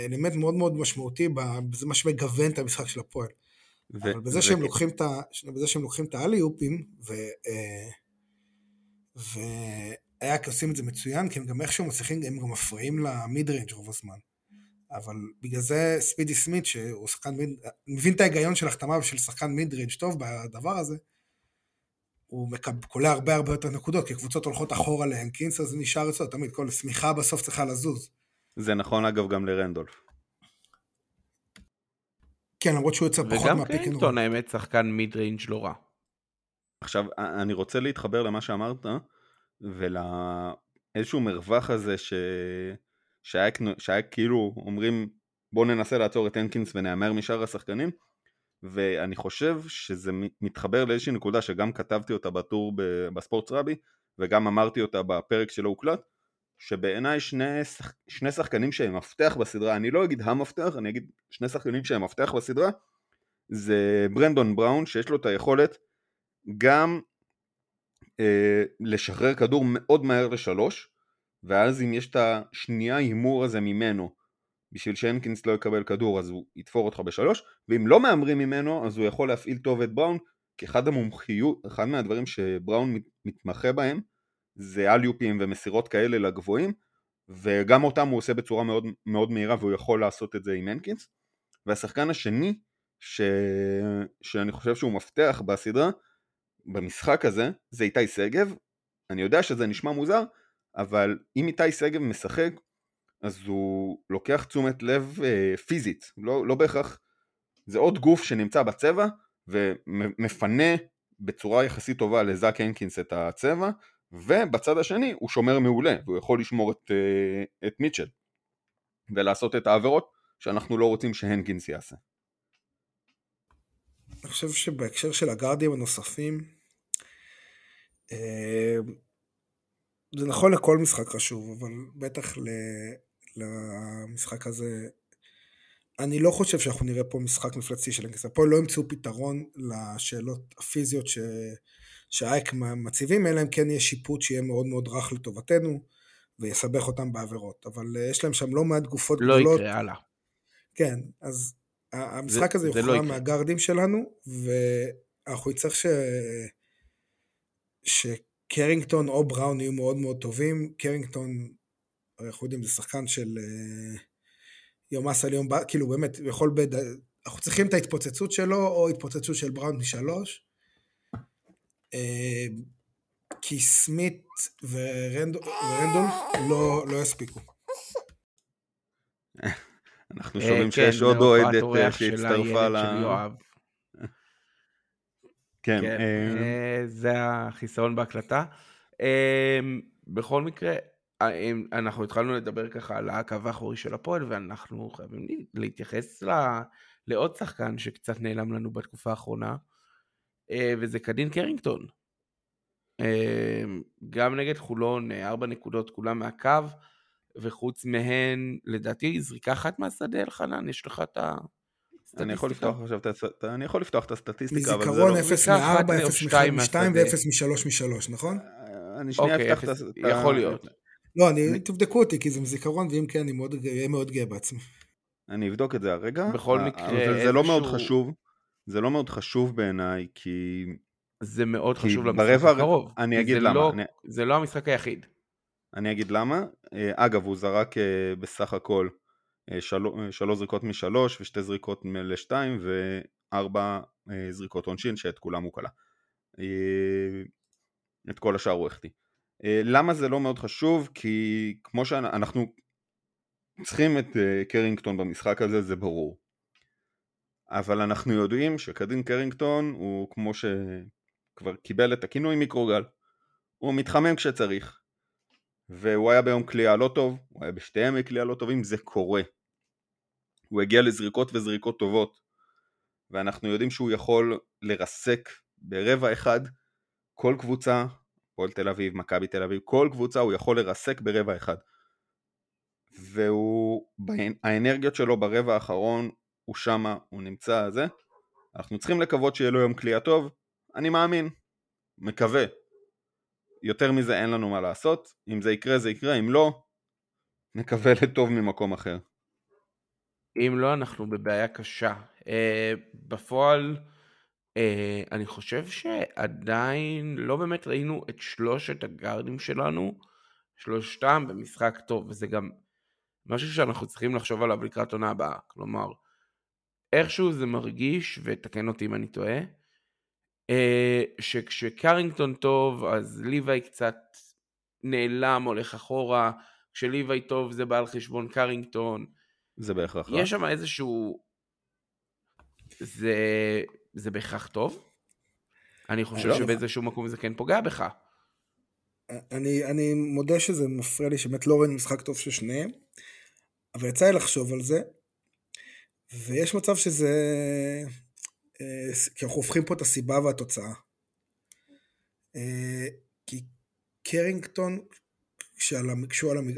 אלמנט מאוד מאוד משמעותי, זה מה שמגוון את המשחק של הפועל, ו- אבל בזה ו- שהם לוקחים את, בזה שהם לוקחים את האליופים, ו... ו... היה עושים את זה מצוין, כי הם גם איכשהו מצליחים, הם גם מפריעים למיד ריינג' רוב הזמן. אבל בגלל זה ספידי סמית, שהוא שחקן מיד, מבין את ההיגיון של החתמה ושל שחקן מיד ריינג' טוב בדבר הזה, הוא קולה הרבה הרבה יותר נקודות, כי קבוצות הולכות אחורה להנקינס, אז זה נשאר אצלו, תמיד כל סמיכה בסוף צריכה לזוז. זה נכון אגב גם לרנדולף. כן, למרות שהוא יוצא פחות מהפיקנרול. וגם קרינגטון, האמת, שחקן מיד ריינג' לא רע. עכשיו, אני רוצה להתחבר למה שאמרת, ולאיזשהו מרווח הזה ש... שהיה, שהיה כאילו אומרים, בוא ננסה לעצור את הנקינס ונאמר משאר השחקנים, ואני חושב שזה מתחבר לאיזושהי נקודה שגם כתבתי אותה בטור בספורט רבי, וגם אמרתי אותה בפרק שלא הוקלט, שבעיניי שני, שני שחקנים שהם מפתח בסדרה, אני לא אגיד המפתח, אני אגיד שני שחקנים שהם מפתח בסדרה, זה ברנדון בראון, שיש לו את היכולת גם אה, לשחרר כדור מאוד מהר לשלוש, ואז אם יש את השנייה הימור הזה ממנו, בשביל שהנקינס לא יקבל כדור, אז הוא יתפור אותך בשלוש, ואם לא מאמרים ממנו, אז הוא יכול להפעיל טוב את בראון, כי אחד המומחיות, אחד מהדברים שבראון מתמחה בהם, זה אליופים ומסירות כאלה לגבוהים, וגם אותם הוא עושה בצורה מאוד, מאוד מהירה, והוא יכול לעשות את זה עם הנקינס. והשחקן השני, ש... שאני חושב שהוא מפתח בסדרה, במשחק הזה, זה איתי סגב. אני יודע שזה נשמע מוזר, אבל אם איתי סגב משחק, אז הוא לוקח תשומת לב אה, פיזית, לא, לא בהכרח, זה עוד גוף שנמצא בצבע, ומפנה בצורה יחסית טובה לזק הנקינס את הצבע, ובצד השני הוא שומר מעולה, והוא יכול לשמור את, אה, את מיטצ'ל, ולעשות את העבירות שאנחנו לא רוצים שהנקינס יעשה. אני חושב שבהקשר של הגארדים הנוספים, אה, זה נכון לכל משחק חשוב, אבל בטח ל... למשחק הזה, אני לא חושב שאנחנו נראה פה משחק מפלצי של הנקינס, פה לא ימצאו פתרון לשאלות הפיזיות ש... שהאייק מציבים, אלא אם כן יש שיפוט שיהיה מאוד מאוד רך לטובתנו, ויסבך אותם בעבירות, אבל יש להם שם לא מעט גופות לא גדולות. לא יקרה הלאה. כן, אז המשחק זה, הזה יוכרע לא מהגרדים שלנו, ואנחנו יצטרך ש... ש... קרינגטון או בראון יהיו מאוד מאוד טובים, קרינגטון, אנחנו יודעים, זה שחקן של יומס על יום, כאילו באמת, בכל בד... אנחנו צריכים את ההתפוצצות שלו, או התפוצצות של בראון משלוש, כי סמית ורנדולף לא יספיקו. אנחנו שומעים שיש עוד אוהדת שהצטרפה ל... כן, זה החיסרון בהקלטה. בכל מקרה, אנחנו התחלנו לדבר ככה על הקו האחורי של הפועל, ואנחנו חייבים להתייחס לעוד שחקן שקצת נעלם לנו בתקופה האחרונה, וזה קדין קרינגטון. גם נגד חולון, ארבע נקודות, כולם מהקו, וחוץ מהן, לדעתי, זריקה אחת מהשדה, אלחנן, יש לך את ה... אני יכול לפתוח עכשיו, אני יכול לפתוח את הסטטיסטיקה, אבל זה לא... מזיכרון אפס מארבע, אפס משתיים ואפס משלוש, נכון? אני שנייה אפתח את... יכול להיות. לא, תבדקו אותי, כי זה מזיכרון, ואם כן, אני אהיה מאוד גאה בעצמי. אני אבדוק את זה הרגע. בכל מקרה... זה לא מאוד חשוב, זה לא מאוד חשוב בעיניי, כי... זה מאוד חשוב למשחק הקרוב. אני אגיד למה. זה לא המשחק היחיד. אני אגיד למה. אגב, הוא זרק בסך הכל... שלוש זריקות משלוש, ושתי זריקות לשתיים, וארבע זריקות עונשין, שאת כולם הוא קלה. את כל השאר הוא החטיא. למה זה לא מאוד חשוב? כי כמו שאנחנו צריכים את קרינגטון במשחק הזה, זה ברור. אבל אנחנו יודעים שקדין קרינגטון, הוא כמו שכבר קיבל את הכינוי מיקרוגל, הוא מתחמם כשצריך. והוא היה ביום כלייה לא טוב, הוא היה בשתיהם כלייה לא טובים, זה קורה. הוא הגיע לזריקות וזריקות טובות, ואנחנו יודעים שהוא יכול לרסק ברבע אחד, כל קבוצה, פועל תל אביב, מכבי תל אביב, כל קבוצה הוא יכול לרסק ברבע אחד. והאנרגיות שלו ברבע האחרון, הוא שמה, הוא נמצא זה, אנחנו צריכים לקוות שיהיה לו יום כלייה טוב, אני מאמין, מקווה. יותר מזה אין לנו מה לעשות, אם זה יקרה זה יקרה, אם לא, נקווה לטוב ממקום אחר. אם לא, אנחנו בבעיה קשה. בפועל, אני חושב שעדיין לא באמת ראינו את שלושת הגארדים שלנו, שלושתם במשחק טוב, וזה גם משהו שאנחנו צריכים לחשוב עליו לקראת עונה הבאה, כלומר, איכשהו זה מרגיש, ותקן אותי אם אני טועה, שכשקרינגטון טוב, אז ליווי קצת נעלם, הולך אחורה, כשליווי טוב זה בעל חשבון קרינגטון. זה בהכרח. יש שם איזשהו... זה, זה בהכרח טוב. אני חושב שבאיזשהו מקום זה כן פוגע בך. אני, אני מודה שזה מפריע לי, שבאמת לא ראינו משחק טוב של שניהם, אבל יצא לי לחשוב על זה, ויש מצב שזה, כי אנחנו הופכים פה את הסיבה והתוצאה. כי קרינגטון,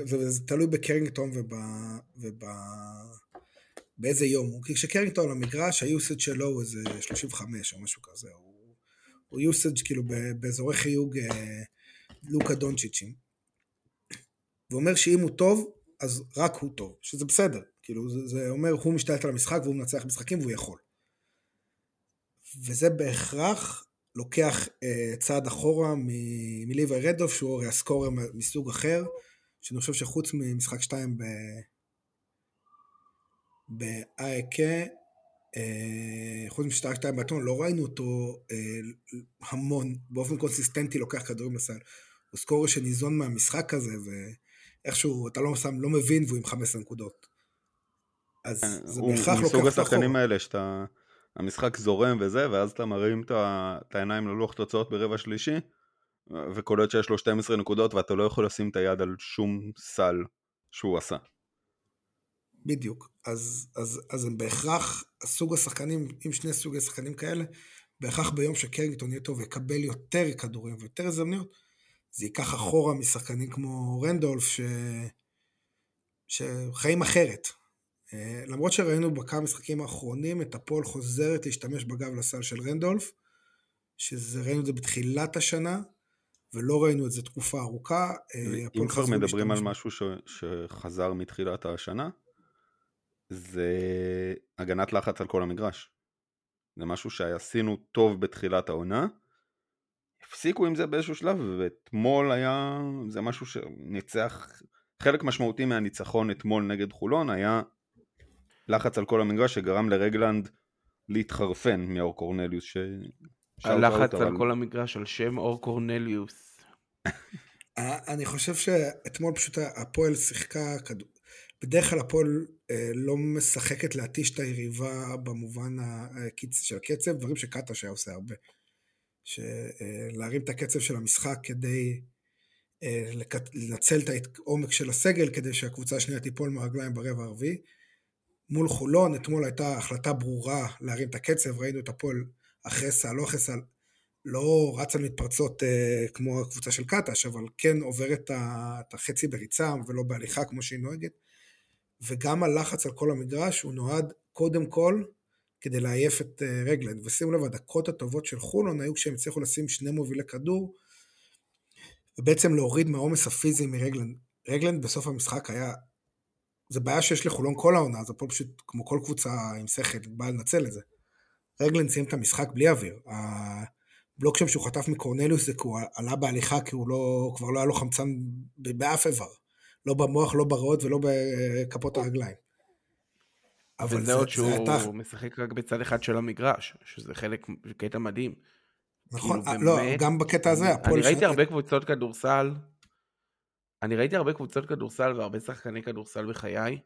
זה תלוי בקרינגטון ובאיזה יום, כי כשקרינגטון למגרש, היוסד שלו הוא איזה שלושים וחמש או משהו כזה, הוא יוסד כאילו באזורי חיוג לוקה דונצ'יצ'ים, ואומר שאם הוא טוב, אז רק הוא טוב, שזה בסדר, כאילו זה אומר, הוא משתלט על המשחק, והוא מנצח משחקים, והוא יכול. וזה בהכרח לוקח צעד אחורה מליווי רנדולף, שהוא הרי הסקורר מסוג אחר, שאני חושב שחוץ ממשחק שתיים ב-איי איי קי, חוץ משחק שתיים באתונה, לא ראינו אותו המון, באופן קונסיסטנטי לוקח כדורים לסל, הוא סקורר שניזון מהמשחק הזה, ואיכשהו אתה לא שם, לא מבין, והוא עם חמש נקודות. אז זה בהכרח לוקח אחורה. מסוג השחקנים האלה שאתה... המשחק זורם וזה, ואז אתה מרים את העיניים ללוח תוצאות ברבע שלישי, וקולט שיש לו שתים עשרה נקודות, ואתה לא יכול לשים את היד על שום סל שהוא עשה. בדיוק. אז, אז, אז הם בהכרח, הסוג השחקנים, עם שני סוגי השחקנים כאלה, בהכרח ביום שקרינגטון יהיה טוב, ויקבל יותר כדורים ויותר הזדמנויות, זה ייקח אחורה משחקנים כמו רנדולף, ש... שחיים אחרת. למרות שראינו בכמה משחקים האחרונים, את הפועל חוזרת להשתמש בגב לסל של רנדולף, שראינו את זה בתחילת השנה, ולא ראינו את זה תקופה ארוכה. אם כבר מדברים על משהו שחזר מתחילת השנה, זה הגנת לחץ על כל המגרש. זה משהו שעשינו טוב בתחילת העונה, הפסיקו עם זה באיזשהו שלב, ואתמול היה, זה משהו שניצח, חלק משמעותי מהניצחון אתמול נגד חולון היה, לחץ על כל המגרש שגרם לרגלנד להתחרפן מאור קורנליוס. ש... הלחץ על כל המגרש על שם אור קורנליוס. אני חושב שאתמול פשוט הפועל שיחקה, בדרך כלל הפועל לא משחקת להתיש את היריבה במובן של הקצב, דברים שקאטה שהיה עושה הרבה, להרים את הקצב של המשחק כדי לנצל את העומק של הסגל, כדי שהקבוצה השנייה תיפול מהרגליים ברבע הרביעי, מול חולון, אתמול הייתה החלטה ברורה להרים את הקצב, ראינו את הפועל אחרי סל, לא אחרי סל, לא רצה מתפרצות אה, כמו הקבוצה של קטש, אבל כן עוברת את החצי בריצה, ולא בהליכה כמו שהיא נוהגת, וגם הלחץ על כל המגרש, הוא נועד קודם כל, כדי לעייף את אה, רגלנד, ושימו לב, הדקות הטובות של חולון, היו כשהם הצליחו לשים שני מובילי כדור, ובעצם להוריד מהעומס הפיזי מרגלנד, רגלנד בסוף המשחק היה, זה בעיה שיש לחולון כל העונה, אז הפועל פשוט, כמו כל קבוצה עם שכל, באה לנצל את זה. רגלנד סיים את המשחק בלי אוויר. הבלוק שם שהוא חטף מקורנליוס, זה כי הוא עלה בהליכה, כי הוא לא, כבר לא היה לו חמצן באף עבר. לא במוח, לא בריאות, ולא בכפות הרגליים. אבל זה עוד שהוא משחק רק בצד אחד של המגרש, שזה חלק, קטע מדהים. נכון, לא, גם בקטע הזה. אני ראיתי הרבה קבוצות כדורסל, אני ראיתי הרבה קבוצות כדורסל והרבה שחקני כדורסל בחיי,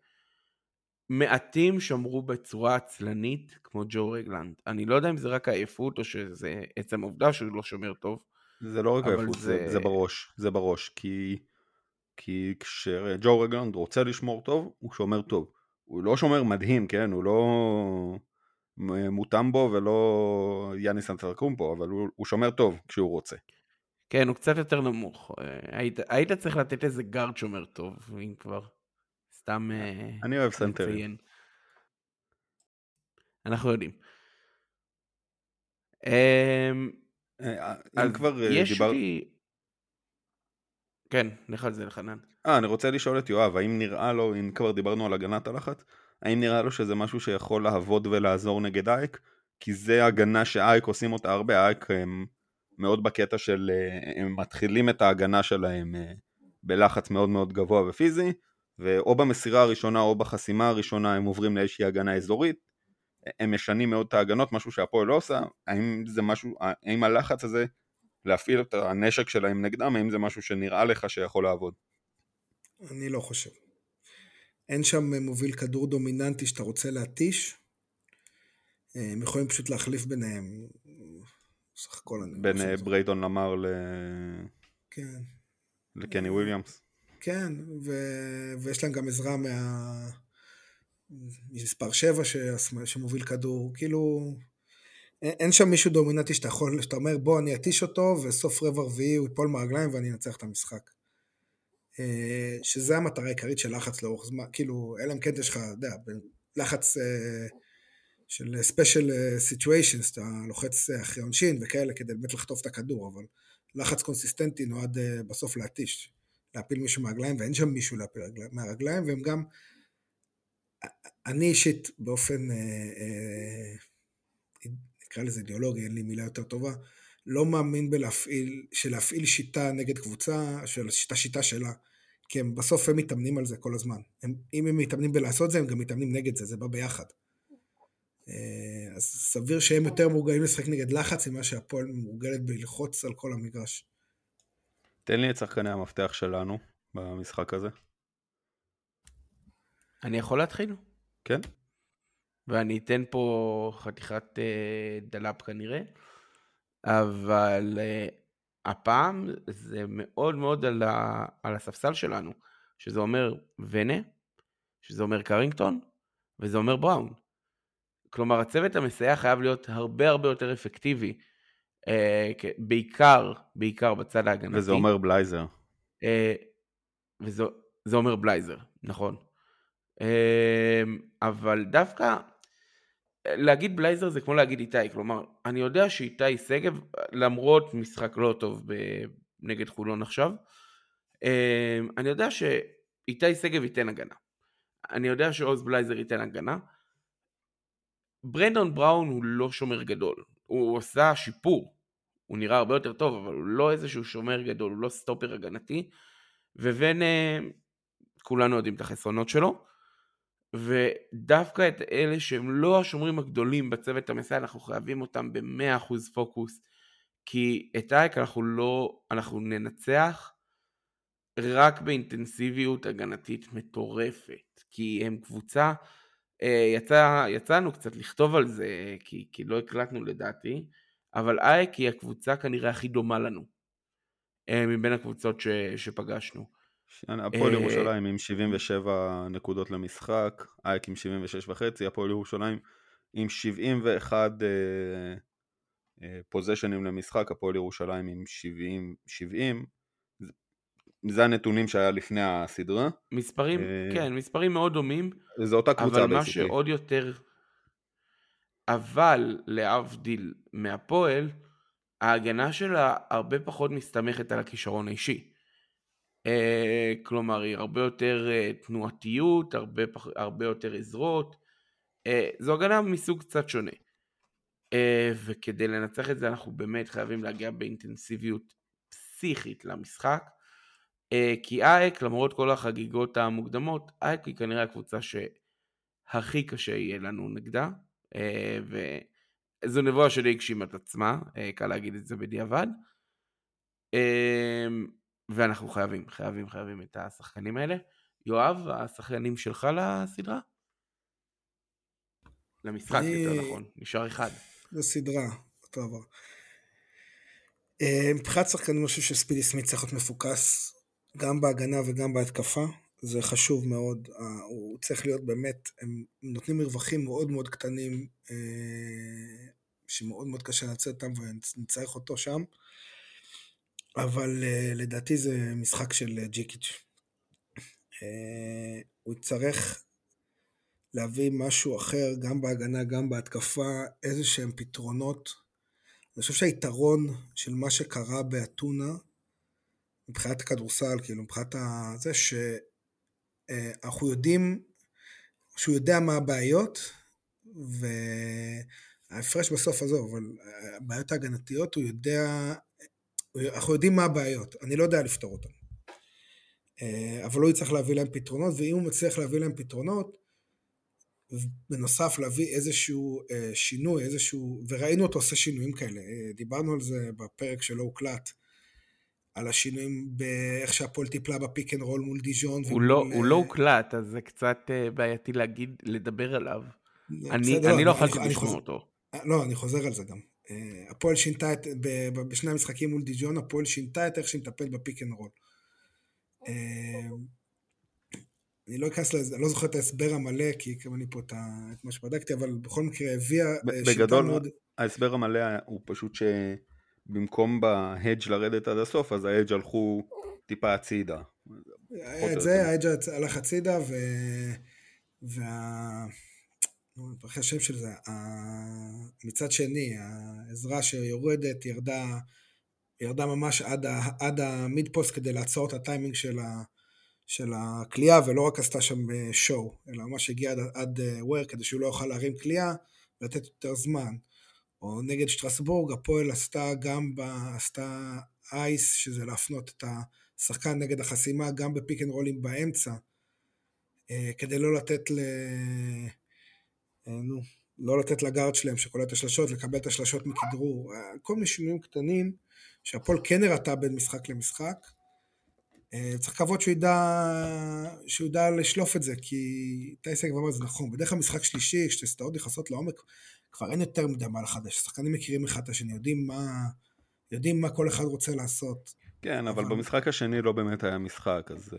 מעטים שמרו בצורה עצלנית כמו ג'ו רגלנד. אני לא יודע אם זה רק העייפות או שזה עצם העובדה שהוא לא שומר טוב. זה לא רק העייפות, זה... זה בראש, זה בראש, כי, כי כשג'ו רגלנד רוצה לשמור טוב, הוא שומר טוב. הוא לא שומר מדהים, כן? הוא לא מוטמבו ולא יאניס אנטרקומפו, אבל הוא, הוא שומר טוב כשהוא רוצה. כן, הוא קצת יותר נמוך. היית, היית צריך לתת איזה גארד שומר טוב, אם כבר. סתם... אני אוהב סנטרים. אנחנו יודעים. אם כבר דיבר... כן, נחל זה לחנן. אה, אני רוצה לשאול את יואב, האם נראה לו, אם כבר דיברנו על הגנת הלחץ, האם נראה לו שזה משהו שיכול לעבוד ולעזור נגד אייק? כי זה הגנה שאייק עושים אותה הרבה, אייק הם... מאוד בקטע של, הם מתחילים את ההגנה שלהם בלחץ מאוד מאוד גבוה ופיזי, ואו במסירה הראשונה או בחסימה הראשונה הם עוברים לאיזושהי הגנה אזורית, הם משנים מאוד את ההגנות, משהו שהפועל לא עושה, האם זה משהו, האם הלחץ הזה להפעיל את הנשק שלהם נגדם, האם זה משהו שנראה לך שיכול לעבוד? אני לא חושב. אין שם מוביל כדור דומיננטי שאתה רוצה להתיש, הם יכולים פשוט להחליף ביניהם, סך הכל אני... בין ברייטון למר ל... כן. לקני וויליאמס. כן, ו... ויש להם גם עזרה מה... מספר שבע ש... שמוביל כדור, כאילו... אין שם מישהו דומיננטי שאתה יכול, שאתה אומר בוא אני אטיש אותו, וסוף רבע רביעי הוא יפול מהרגליים ואני אנצח את המשחק. שזה המטרה העיקרית של לחץ לאורך זמן, כאילו, אלא אם כן יש לך, אתה יודע, לחץ של ספיישל סיטואשנס, אתה לוחץ אחרי עונשין וכאלה, כדי באמת לחטוף את הכדור, אבל לחץ קונסיסטנטי נועד בסוף להתיש, להפיל מישהו מהרגליים, ואין שם מישהו להפיל מהרגליים, והם גם, אני אישית באופן, נקרא לזה אידיאולוגי, אין לי מילה יותר טובה, לא מאמין בלהפעיל, שלהפעיל שיטה נגד קבוצה, של שיטה שיטה שלה, כי הם בסוף הם מתאמנים על זה כל הזמן. הם, אם הם מתאמנים בלעשות זה, הם גם מתאמנים נגד זה, זה בא ביחד. אז סביר שהם יותר מורגלים לשחק נגד לחץ, ממה שהפועל מורגלת בלחוץ על כל המגרש. תן לי את שחקני המפתח שלנו במשחק הזה. אני יכול להתחיל? כן. ואני אתן פה חתיכת דלאפ כנראה. אבל uh, הפעם זה מאוד מאוד על, ה, על הספסל שלנו, שזה אומר ונה, שזה אומר קרינגטון, וזה אומר בראון. כלומר, הצוות המסייע חייב להיות הרבה הרבה יותר אפקטיבי, uh, בעיקר, בעיקר בצד ההגנתי. וזה אומר בלייזר. Uh, וזה זה אומר בלייזר, נכון. Uh, אבל דווקא... להגיד בלייזר זה כמו להגיד איתי, כלומר, אני יודע שאיתי סגב, למרות משחק לא טוב נגד חולון עכשיו, אני יודע שאיתי סגב ייתן הגנה. אני יודע שעוז בלייזר ייתן הגנה. ברנדון בראון הוא לא שומר גדול. הוא עושה שיפור. הוא נראה הרבה יותר טוב, אבל הוא לא איזשהו שומר גדול, הוא לא סטופר הגנתי. ובין, כולנו יודעים את החסרונות שלו. ודווקא את אלה שהם לא השומרים הגדולים בצוות המסע, אנחנו חייבים אותם ב-מאה אחוז פוקוס, כי את האייק אנחנו לא, אנחנו ננצח רק באינטנסיביות הגנתית מטורפת, כי הם קבוצה, יצא, יצאנו קצת לכתוב על זה, כי, כי לא הקלטנו לדעתי, אבל האייק היא הקבוצה כנראה הכי דומה לנו, מבין הקבוצות ש, שפגשנו. הפועל ירושלים עם שבעים ושבע נקודות למשחק, אייק עם שבעים ושש וחצי, הפועל ירושלים עם שבעים ואחת פוזיישנים למשחק, הפועל ירושלים עם שבעים, שבעים, זה הנתונים שהיה לפני הסדרה. מספרים, כן, מספרים מאוד דומים, זה אותה קבוצה. אבל מה שעוד יותר, אבל להבדיל מהפועל, ההגנה שלה הרבה פחות מסתמכת על הכישרון האישי. Uh, כלומר, היא הרבה יותר uh, תנועתיות, הרבה, הרבה יותר עזרות, uh, זו הגנה מסוג קצת שונה, uh, וכדי לנצח את זה אנחנו באמת חייבים להגיע באינטנסיביות פסיכית למשחק, uh, כי אייק, למרות כל החגיגות המוקדמות, אייק היא כנראה הקבוצה שהכי קשה יהיה לנו נגדה, uh, וזו נבואה שדי הגשים את עצמה, uh, קל להגיד את זה בדיעבד, וכן, uh, ואנחנו חייבים, חייבים, חייבים את השחקנים האלה. יואב, השחקנים שלך לסדרה? למשחק, אני... יותר נכון. נשאר אחד. לסדרה, אותו עבר. מבחינת שחקנים, אני חושב שספידי סמית צריך להיות מפוקס, גם בהגנה וגם בהתקפה. זה חשוב מאוד. הוא צריך להיות באמת, הם נותנים מרווחים מאוד מאוד קטנים, שמאוד מאוד קשה לנצל אותם, ונצטרך אותו שם. אבל uh, לדעתי זה משחק של uh, ג'יקיץ'. Uh, הוא צריך להביא משהו אחר, גם בהגנה, גם בהתקפה, איזה שהם פתרונות. אני חושב שהיתרון של מה שקרה באתונה, מבחינת הכדורסל, כאילו מבחינת ה... זה שאנחנו uh, יודעים, שהוא יודע מה הבעיות, וההפרש בסוף עזוב, אבל הבעיות ההגנתיות הוא יודע... אנחנו יודעים מה הבעיות, אני לא יודע לפתור אותן. אבל לא יצטרך להביא להם פתרונות, ואם הוא מצליח להביא להם פתרונות, בנוסף להביא איזשהו שינוי, איזשהו, וראינו אותו עושה שינויים כאלה, דיברנו על זה בפרק שלא הוקלט, על השינויים באיך שהפועל טיפלה בפיק אנד רול מול דיג'ון. הוא לא הוקלט, אז זה קצת בעייתי להגיד, לדבר עליו. אני לא יכולתי לשמוע אותו. לא, אני חוזר על זה גם. הפועל שינתה, בשני המשחקים מול דיג'ון, הפועל שינתה את איך שמטפל בפיק אנד רול. אני לא אכנס לזה, לא זוכר את ההסבר המלא, כי כמו אני פה את מה שבדקתי, אבל בכל מקרה הביאה שיטה מאוד... ההסבר המלא הוא פשוט שבמקום בהדג' לרדת עד הסוף, אז ההדג' הלכו טיפה הצידה. את זה, ההדג' הלך הצידה, וה... אחרי השם של זה, מצד שני, העזרה שיורדת, ירדה, ירדה ממש עד, עד המיד פוסט כדי לעצור את הטיימינג של, ה, של הקליעה, ולא רק עשתה שם שואו, אלא ממש הגיעה עד, עד וויר, כדי שהוא לא יוכל להרים קליעה, ולתת יותר זמן. או נגד שטרסבורג, הפועל עשתה גם, בה, עשתה אייס, שזה להפנות את השחקן נגד החסימה, גם בפיק אנד רולים באמצע, כדי לא לתת ל... נו, לא לתת לגארד שלהם שקולה את השלשות, לקבל את השלשות מכדרור, כל מיני שינויים קטנים, שהפול כן הראתה בין משחק למשחק, צריך לקוות שהוא ידע לשלוף את זה, כי תייסק ואומר זה נכון, בדרך כלל משחק שלישי, כשתי סתאות נכנסות לעומק, כבר אין יותר מדי מה לחדש, שחקנים מכירים אחד את השני, יודעים מה כל אחד רוצה לעשות. כן, אבל במשחק השני לא באמת היה משחק, אז...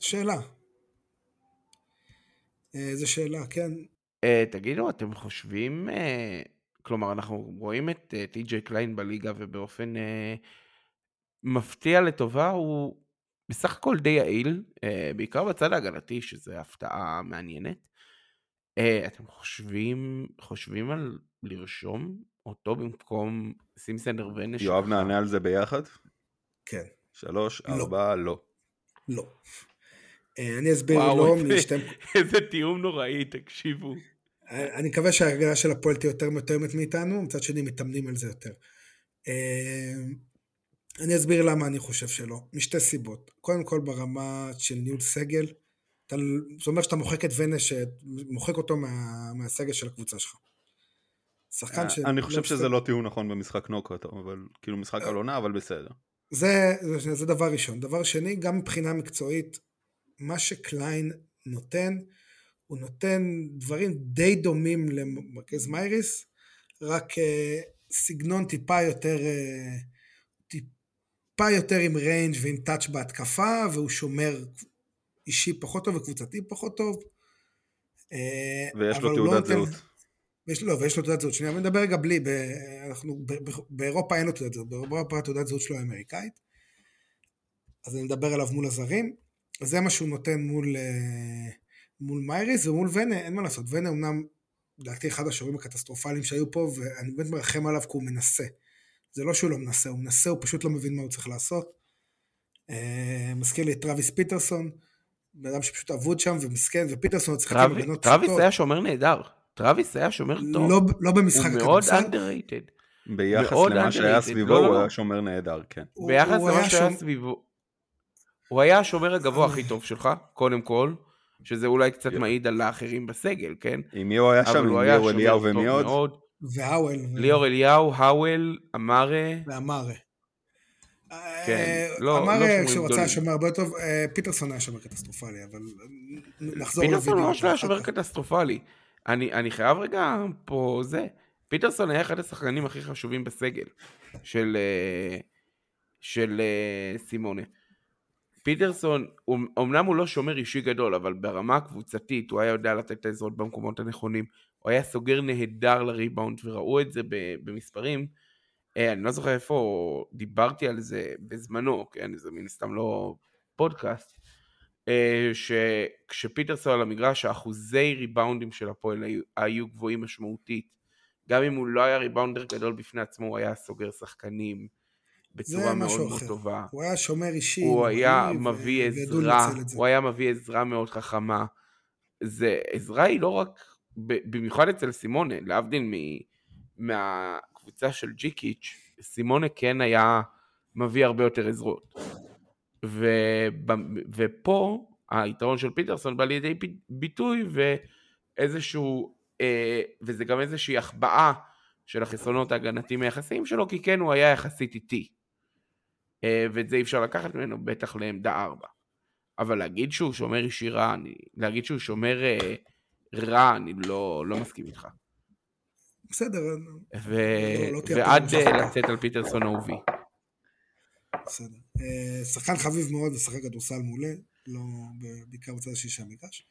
שאלה. זו שאלה, כן. תגידו, אתם חושבים, כלומר אנחנו רואים את טי.ג'יי קליין בליגה ובאופן מפתיע לטובה, הוא בסך הכל די יעיל, בעיקר בצד ההגנתי, שזה הפתעה מעניינת. אתם חושבים, חושבים על לרשום אותו במקום סימסנר ונש? יואב נענה על זה ביחד? כן. שלוש, ארבע, לא. לא. אני אסביר לא משתם... איזה תיאום נוראי, תקשיבו. אני מקווה שההגנה של הפועל תהיה יותר מתואמת מאיתנו, מצד שני מתאמנים על זה יותר. אני אסביר למה אני חושב שלא, משתי סיבות. קודם כל ברמה של ניהול סגל, זאת אומרת שאתה מוחק את ונש, מוחק אותו מהסגל של הקבוצה שלך. אני חושב שזה לא טיעון נכון במשחק נוקאוט, כאילו משחק אלונה, אבל בסדר. זה דבר ראשון. דבר שני, גם מבחינה מקצועית, מה שקליין נותן, הוא נותן דברים די דומים למרכז מייריס, רק סגנון טיפה יותר, טיפה יותר עם ריינג' ועם טאץ' בהתקפה, והוא שומר אישי פחות טוב וקבוצתי פחות טוב. ויש לו תעודת זהות. לא, ויש לו תעודת זהות. שנייה, אני מדבר רגע בלי, באירופה אין לו תעודת זהות, באירופה התעודת זהות שלו האמריקאית, אז אני מדבר עליו מול הזרים, זה מה שהוא נותן מול, מול מייריס ומול ונה, אין מה לעשות. ונה אמנם, דעתי אחד השורים הקטסטרופליים שהיו פה, ואני באמת מרחם עליו כי הוא מנסה. זה לא שהוא לא מנסה, הוא מנסה, הוא פשוט לא מבין מה הוא צריך לעשות. מזכיר לי את טראוויס פיטרסון, אדם שפשוט עבוד שם ומסכן, ופיטרסון צריך לבנות סרטות. טראוויס היה שומר נהדר, טראוויס היה שומר טוב. לא, לא במשחק הכדורסל. הוא מאוד underrated. ביחס למה שהיה סביבו, הוא היה שומר נהדר, כן. ביחס למה שהיה סביבו. הוא היה השומר הגבוה הכי טוב שלך, קודם כל, שזה אולי קצת מעיד על האחרים בסגל, כן? עם מי הוא היה שם, עם ליאור אליהו ומי עוד? והאוול. ליאור אליהו, האוול, אמרה. ואמרה. כן, לא. אמרה כשהוא רצה השומר הרבה טוב, פיטרסון היה שומר קטסטרופלי, אבל נחזור לוידאו. פיטרסון לא היה שומר קטסטרופלי. אני חייב רגע פה זה. פיטרסון היה אחד השחקנים הכי חשובים בסגל, של סימונה. פיטרסון, אמנם הוא לא שומר אישי גדול, אבל ברמה הקבוצתית, הוא היה יודע לתת את העזרות במקומות הנכונים, הוא היה סוגר נהדר לריבאונד, וראו את זה במספרים, אני לא זוכר איפה, דיברתי על זה בזמנו, כן, זה מן סתם לא פודקאסט, שכשפיטרסון על המגרש, האחוזי ריבאונדים של הפועל היו גבוהים משמעותית, גם אם הוא לא היה ריבאונדר גדול בפני עצמו, הוא היה סוגר שחקנים, בצורה מאוד מאוד טובה. הוא היה שומר אישי. הוא היה מביא עזרה, הוא היה מביא עזרה מאוד חכמה. זה, עזרה היא לא רק, במיוחד אצל סימונה, להבדיל מהקבוצה של ג'יקיץ', סימונה כן היה מביא הרבה יותר עזרות. ופה, היתרון של פיטרסון בא לידי ביטוי, ואיזשהו, וזה גם איזושהי החבאה, של החיסונות ההגנתיים היחסיים שלו, כי כן הוא היה יחסית איתי. ואת זה אי אפשר לקחת ממנו, בטח לעמדה ארבע. אבל להגיד שהוא שומר ישירה, להגיד שהוא שומר רע, אני לא, לא מסכים איתך. בסדר. ו... לא, לא ועד לצאת על פיטרסון אהובי. בסדר. שחקן חביב מאוד, ושחק כדורסל מעולה, לא בעיקר בצד השישה המגרש.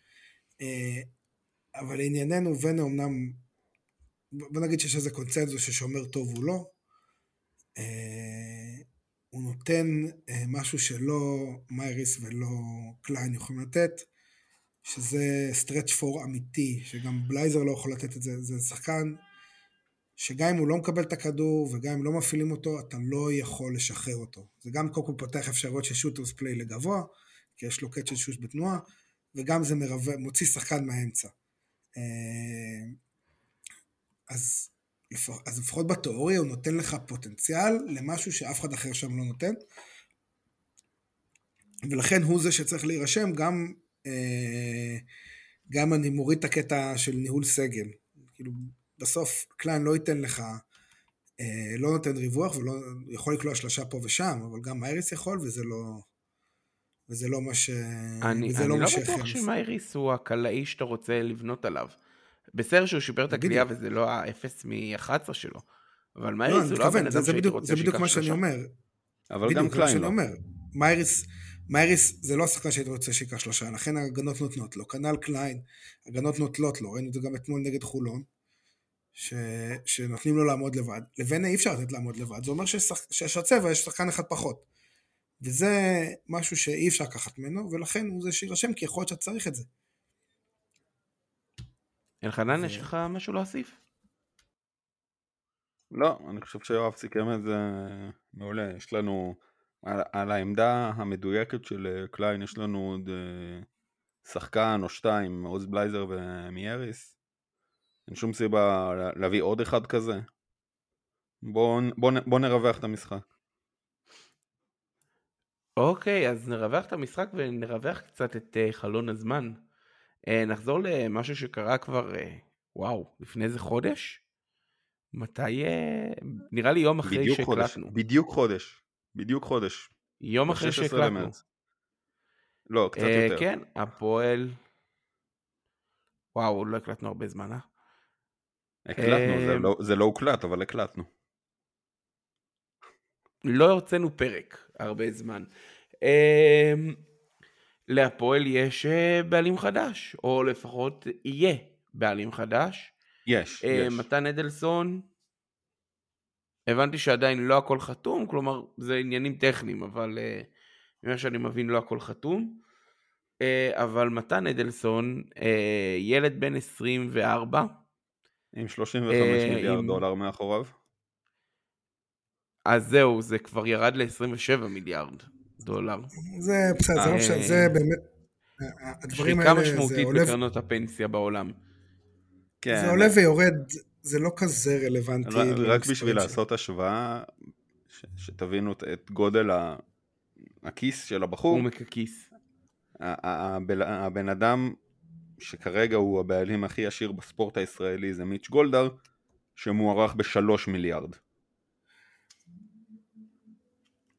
אבל ענייננו ונה אמנם, בוא נגיד שיש איזה קונצנזוס ששומר טוב הוא לא, הוא נותן משהו שלא מייריס ולא קליין יכולים לתת, שזה סטרץ' פור אמיתי, שגם בלייזר לא יכול לתת את זה, זה שחקן, שגם אם הוא לא מקבל את הכדור, וגם אם לא מפעילים אותו, אתה לא יכול לשחרר אותו. זה גם קודם כל פותח אפשרות של שוטרס פליי לגבוה, כי יש לו קאץ' של שוש בתנועה, וגם זה מרווה, מוציא שחקן מהאמצע. אז, אז לפחות בתיאוריה, הוא נותן לך פוטנציאל למשהו שאף אחד אחר שם לא נותן, ולכן הוא זה שצריך להירשם, גם... גם אני מוריד את הקטע של ניהול סגל, כאילו בסוף קליין לא ייתן לך, לא נותן ריווח, ולא יכול לקלוע שלושה פה ושם, אבל גם מייריס יכול, וזה לא, וזה לא מה ש... אני, אני לא בטוח שמייריס הוא הקלעי שאתה רוצה לבנות עליו, בסדר שהוא שיפר את הקליעה, וזה לא האפס מ-אחת עשרה שלו, אבל מייריס הוא לא הבן אדם שהייתי רוצה שיקח שלושה. זה בדיוק מה שאני אומר, אבל גם קליין לא. מייריס... מייריס זה לא השחקן שהייתי רוצה שיקח שלושה, לכן ההגנות נותנות לו, כנ"ל קליין, הגנות נותנות לו, ראינו את זה גם אתמול נגד חולון, ש... שנותנים לו לעמוד לבד, לבין אי אפשר לתת לעמוד לבד, זה אומר שיש הצבע, יש שחקן אחד פחות, וזה משהו שאי אפשר לקחת ממנו, ולכן הוא זה שירשם, כי יכול להיות שאת צריך את זה. אלחנן, יש לך משהו להוסיף? לא, אני חושב שיואב סיכם את זה מעולה, יש לנו... על, על העמדה המדויקת של קליין יש לנו עוד שחקן או שתיים, עוז בלייזר ומייריס. אין שום סיבה להביא עוד אחד כזה. בוא, בוא, בוא נרווח את המשחק. אוקיי, אז נרווח את המשחק ונרווח קצת את חלון הזמן. נחזור למשהו שקרה כבר, וואו, לפני זה חודש? מתי? נראה לי יום אחרי בדיוק שהקלטנו. חודש, בדיוק חודש. בדיוק חודש. יום אחרי שהקלטנו. לא, קצת יותר. כן, הפועל... וואו, לא הקלטנו הרבה זמן, אה? הקלטנו, זה לא הוקלט, אבל הקלטנו. לא הרצינו פרק הרבה זמן. להפועל יש בעלים חדש, או לפחות יהיה בעלים חדש. יש, יש. מתן אדלסון... הבנתי שעדיין לא הכל חתום, כלומר זה עניינים טכניים, אבל ממה שאני מבין לא הכל חתום, אבל מתן אדלסון, ילד בן עשרים וארבע, עם שלושים וחמישה מיליארד דולר מאחוריו, אז זהו, זה כבר ירד ל-עשרים ושבעה מיליארד דולר. זה בסדר, זה באמת, הדברים האלה, שחיקה משמעותית בקרנות הפנסיה בעולם. זה עולה ויורד, זה לא כזה רלוונטי. רק בשביל לעשות השוואה, שתבינו את גודל הכיס של הבחור. עומק הכיס. הבן אדם שכרגע הוא הבעלים הכי עשיר בספורט הישראלי, זה מיץ' גולדר, שמוערך בשלוש מיליארד.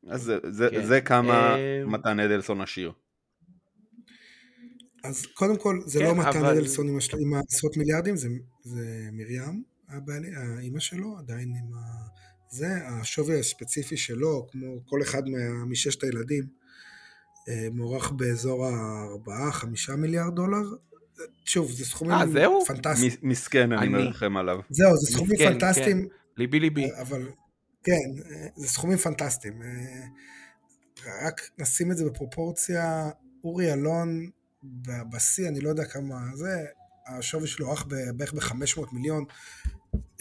אז זה כמה מתן אדלסון עשיר. אז קודם כל, זה לא מתן אדלסון עם העשרות מיליארדים, זה מרים. האמא שלו עדיין עם ה... זה השווי הספציפי שלו, כמו כל אחד מששת הילדים, מוערך באזור ה-ארבעה חמישה מיליארד דולר. שוב, זה סכומים פנטסטיים. מסכן, אני מרחם עליו. זהו, זה סכומים פנטסטיים. ליבי ליבי. אבל כן, זה סכומים פנטסטיים. רק נשים את זה בפרופורציה, אורי אלון, בבסי, אני לא יודע כמה זה... השווי שלו ערך בערך ב-חמש מאות מיליון,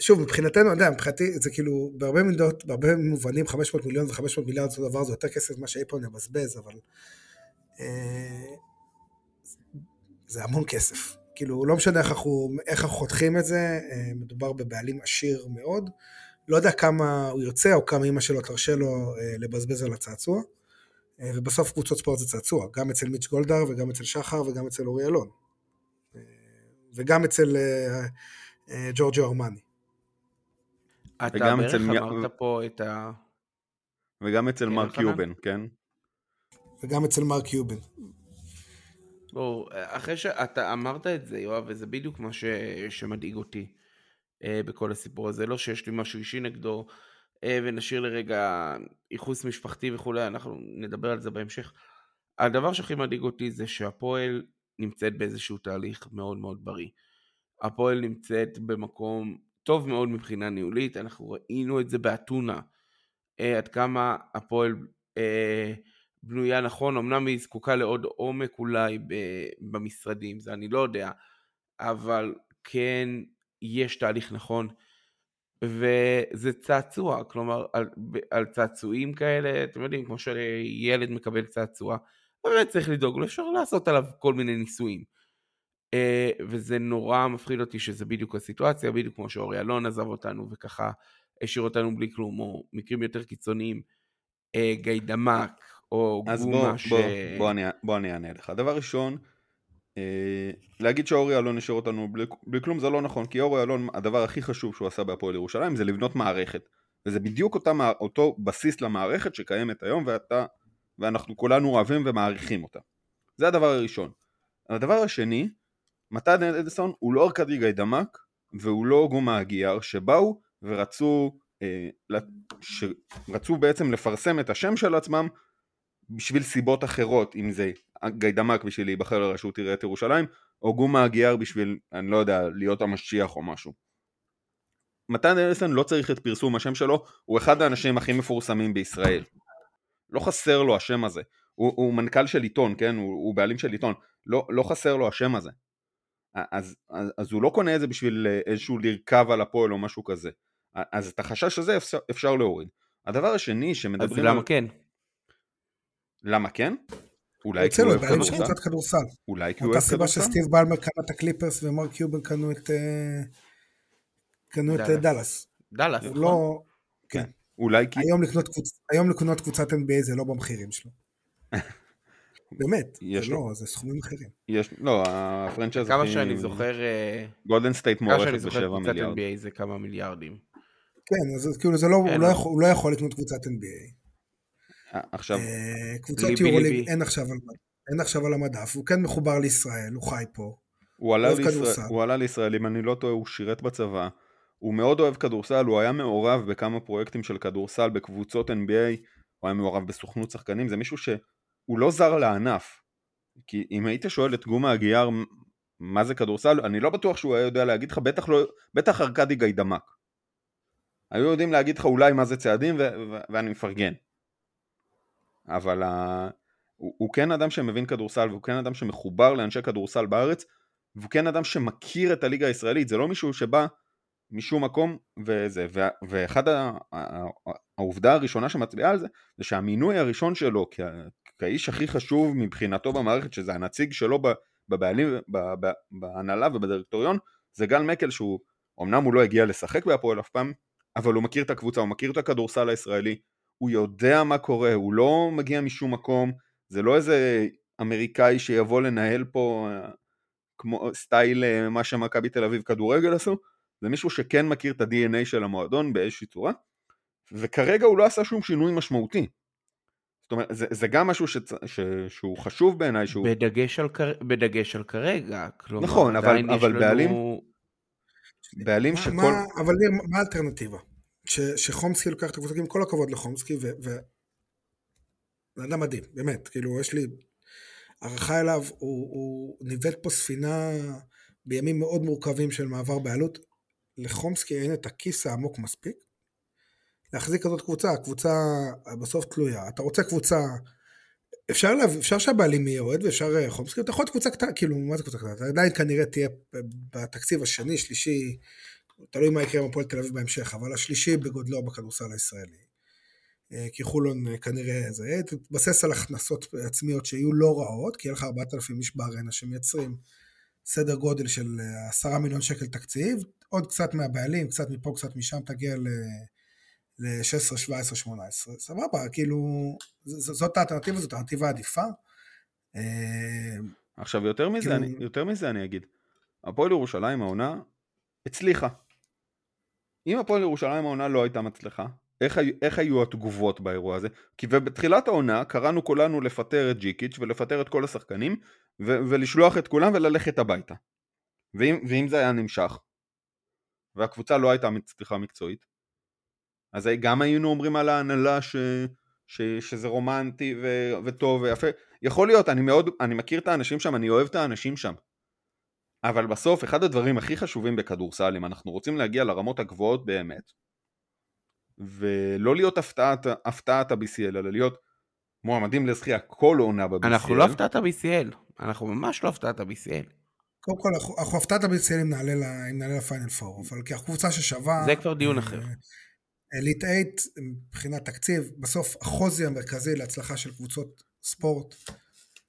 שוב, מבחינתנו, אני יודע, מבחינתי, זה כאילו, בהרבה מידות, בהרבה מובנים, חמש מאות מיליון ו-חמש מאות מיליארד, זה דבר, זה יותר כסף מה שאיפה נבזבז, אבל, זה המון כסף, כאילו, לא משנה איך אנחנו, איך אנחנו חותכים את זה, מדובר בבעלים עשיר מאוד, לא יודע כמה הוא יוצא, או כמה אמא שלו תרשה לו לבזבז על הצעצוע, ובסוף קבוצות ספורט זה צעצוע, גם אצל מיץ' גולדר, וגם אצל שחר, וגם אצל אורי אלון. וגם אצל ג'ורג'ו ארמני. אתה בערך אמרת פה את ה... וגם אצל מרק יובן, כן? וגם אצל מרק יובן. בואו, אחרי שאתה אמרת את זה, יואב, וזה בדיוק מה ש... שמדאיג אותי אה, בכל הסיפור הזה, לא שיש לי משהו אישי נגדו, אה, ונשאיר לרגע איחוס משפחתי וכולי, אנחנו נדבר על זה בהמשך. הדבר שהכי מדאיג אותי זה שהפועל נמצאת באיזשהו תהליך מאוד מאוד בריא. הפועל נמצאת במקום טוב מאוד מבחינה ניהולית, אנחנו ראינו את זה באתונה, אה, עד כמה הפועל... אה, בנויה נכון, אמנם היא זקוקה לעוד עומק אולי במשרדים, זה אני לא יודע, אבל כן יש תהליך נכון, וזה צעצוע, כלומר על, על צעצועים כאלה, אתם יודעים, כמו שילד מקבל צעצוע, באמת צריך לדאוג, לא אפשר לעשות עליו כל מיני ניסויים, וזה נורא מפחיד אותי שזה בדיוק הסיטואציה, בדיוק כמו שאורי אלון עזב אותנו, וככה השאיר אותנו בלי כלום, או מקרים יותר קיצוניים, גיידמק, או גומה ש... בוא אני אענה לך. דבר ראשון, להגיד שאורי אלון נשאר אותנו בלי כלום זה לא נכון, כי אורי אלון, הדבר הכי חשוב שהוא עשה בהפועל ירושלים זה לבנות מערכת, וזה בדיוק אותו בסיס למערכת שקיימת היום, ואנחנו כולנו אוהבים ומעריכים אותה. זה הדבר הראשון. הדבר השני, מתן אדלסון הוא לא ארקדי גיידמק, והוא לא גומה הגייר, שבאו ורצו שרצו בעצם לפרסם את השם של עצמם בשביל סיבות אחרות, אם זה גיידמק בשביל להיבחר לרשות עיריית ירושלים, או גומה הגייר בשביל, אני לא יודע, להיות המשיח או משהו. מתן אדלסון לא צריך את פרסום השם שלו, הוא אחד האנשים הכי מפורסמים בישראל. לא חסר לו השם הזה. הוא, הוא מנכ"ל של עיתון, כן? הוא, הוא בעלים של עיתון. לא, לא חסר לו השם הזה. אז, אז, אז הוא לא קונה את זה בשביל איזשהו לרכב על הפועל או משהו כזה. אז את החשש הזה אפשר, אפשר להוריד. הדבר השני שמדברים... אז למה על... כן? למה כן? אולי כי הוא אוהב כדורסל. אולי כי הוא אוהב כדורסל. אותה סיבה שסטיב בלמר קנה את הקליפרס ומרק קיובן קנו את קנו את דלס. דלס, נכון. כן. אולי כי... היום לקנות קבוצת אן בי איי זה לא במחירים שלו. באמת, זה לא, זה סכומים אחרים. לא, הפרנצ'ייז... כמה שאני זוכר... גולדן סטייט מוערכת בשבע מיליארד. קבוצת אן בי איי זה כמה מיליארדים. כן, אז כאילו זה לא... הוא לא יכול לקנות קבוצת אן בי איי. עכשיו, קבוצות EuroLeague אין עכשיו על המדף, הוא כן מחובר לישראל, הוא חי פה, הוא עלה לישראל, אם אני לא טועה הוא שירת בצבא, הוא מאוד אוהב כדורסל, הוא היה מעורב בכמה פרויקטים של כדורסל בקבוצות אן בי איי, הוא היה מעורב בסוכנות שחקנים, זה מישהו שהוא לא זר לענף, כי אם היית שואל את גומה הגייר מה זה כדורסל, אני לא בטוח שהוא היה יודע להגיד לך, בטח ארקדי גיידמק היו יודעים להגיד לך אולי מה זה צעדים ואני מפרגן, אבל ה... הוא, הוא כן אדם שמבין כדורסל, והוא כן אדם שמחובר לאנשי כדורסל בארץ, והוא כן אדם שמכיר את הליגה הישראלית, זה לא מישהו שבא משום מקום, וזה, וה... ואחד ה... העובדה הראשונה שמצביעה על זה, זה שהמינוי הראשון שלו, כ... כאיש הכי חשוב מבחינתו במערכת, שזה הנציג שלו בבעלים, בב... בהנהלה ובדירקטוריון, זה גל מקל, שהוא אמנם הוא לא הגיע לשחק בהפועל אף פעם, אבל הוא מכיר את הקבוצה, הוא מכיר את הכדורסל הישראלי, הוא יודע מה קורה, הוא לא מגיע משום מקום, זה לא איזה אמריקאי שיבוא לנהל פה כמו סטייל מה שמכבי תל אביב כדורגל עשו, זה מישהו שכן מכיר את ה-די אן איי של המועדון באיזושהי צורה, וכרגע הוא לא עשה שום שינוי משמעותי. זאת אומרת, זה, זה גם משהו שצ... ש... שהוא חשוב בעיניי, שהוא... בדגש על, כר... בדגש על כרגע, כלומר, נכון, אבל, אבל לנו... בעלים, בעלים שכל... מה, אבל מה האלטרנטיבה? שחומסקי לוקח את הקבוצה, עם כל הכבוד לחומסקי, ואדם מדהים, באמת, כאילו יש לי ערכה אליו, הוא ניווט פה ספינה בימים מאוד מורכבים של מעבר בעלות, לחומסקי אין את הכיס העמוק מספיק, להחזיק כזאת קבוצה, הקבוצה בסוף תלויה, אתה רוצה קבוצה, אפשר שהבעלים יהיה אוהד, ואפשר חומסקי, אתה יכול להיות קבוצה קטנה, כאילו מה זה קבוצה קטנה, אתה עדיין כנראה תהיה בתקציב השני, שלישי, תלוי מה יקרה עם הפועל תל אביב בהמשך, אבל השלישי בגודלו בכדורסל הישראלי. כי חולון כנראה זה, תתבסס על הכנסות עצמיות שיהיו לא רעות, כי יהיה לך ארבעת אלפים איש בארנה שמייצרים סדר גודל של עשרה מיליון שקל תקציב, עוד קצת מהבעלים, קצת מפה, קצת משם, תגיע ל-שש עשרה, שבע עשרה, שמונה עשרה. סבבה, כאילו, זאת האלטרנטיבה, זאת האלטרנטיבה העדיפה. עכשיו, יותר מזה אני אגיד, הפועל ירושלים העונה הצליחה. אם הפועל ירושלים העונה לא הייתה מצליחה, איך, איך היו התגובות באירוע הזה? כי בתחילת העונה קראנו כולנו לפטר את ג'יקיץ' ולפטר את כל השחקנים ו- ולשלוח את כולם וללכת הביתה. ואם, ואם זה היה נמשך, והקבוצה לא הייתה מצליחה מקצועית, אז גם היינו אומרים על ההנהלה ש... ש... שזה רומנטי ו... וטוב ויפה. יכול להיות, אני, מאוד... אני מכיר את האנשים שם, אני אוהב את האנשים שם. אבל בסוף, אחד הדברים הכי חשובים בכדורסל, אם אנחנו רוצים להגיע לרמות הגבוהות באמת, ולא להיות הפתעת, הפתעת ה-בי סי אל, אלא להיות מועמדים לזכייה כל עונה ב-בי סי אל. אנחנו לא הפתעת ה-בי סי אל, אנחנו ממש לא הפתעת ה-בי סי אל. קודם כל, אנחנו הפתעת ה-בי סי אל אם נעלה לפיינל פור, אבל כי הקבוצה ששווה... זה כבר דיון אחר. אליט אייט, מבחינת תקציב, בסוף החוזי המרכזי להצלחה של קבוצות ספורט,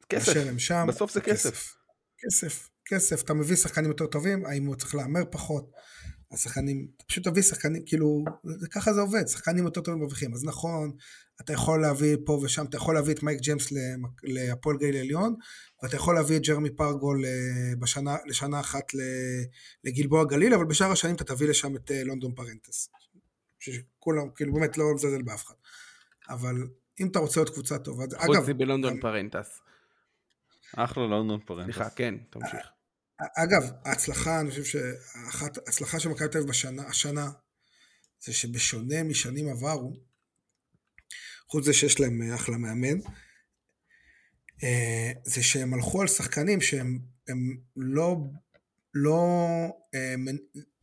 כאשר הם שם... בסוף זה כסף. כסף, כסף. אתה מביא שחקנים יותר טובים, האם הוא צריך לאמר פחות, השחקנים, אתה פשוט תביא שחקנים, כאילו, ככה זה עובד, שחקנים יותר טובים מרוויחים, אז נכון, אתה יכול להביא פה ושם, אתה יכול להביא את מייק ג'יימס להפועל גליל עליון, ואתה יכול להביא את ג'רמי פרגו לשנה אחת לגלבוע גליל, אבל בשאר השנים אתה תביא לשם את לונדון פרנטס, שכולם, כאילו, באמת לא מזלזל באף אחד, אבל אם אתה רוצה עוד קבוצה טובה, אגב... חוצי בלונדון פרנטס. אחלה לונדון פרנטס. סליחה, כן, תמשיך. אגב, ההצלחה, אני חושב שאחת, ההצלחה של מכבי תל אביב בשנה, השנה, זה שבשונה משנים עברו, חוץ זה שיש להם אחלה מאמן, זה שהם הלכו על שחקנים שהם הם לא, לא, הם,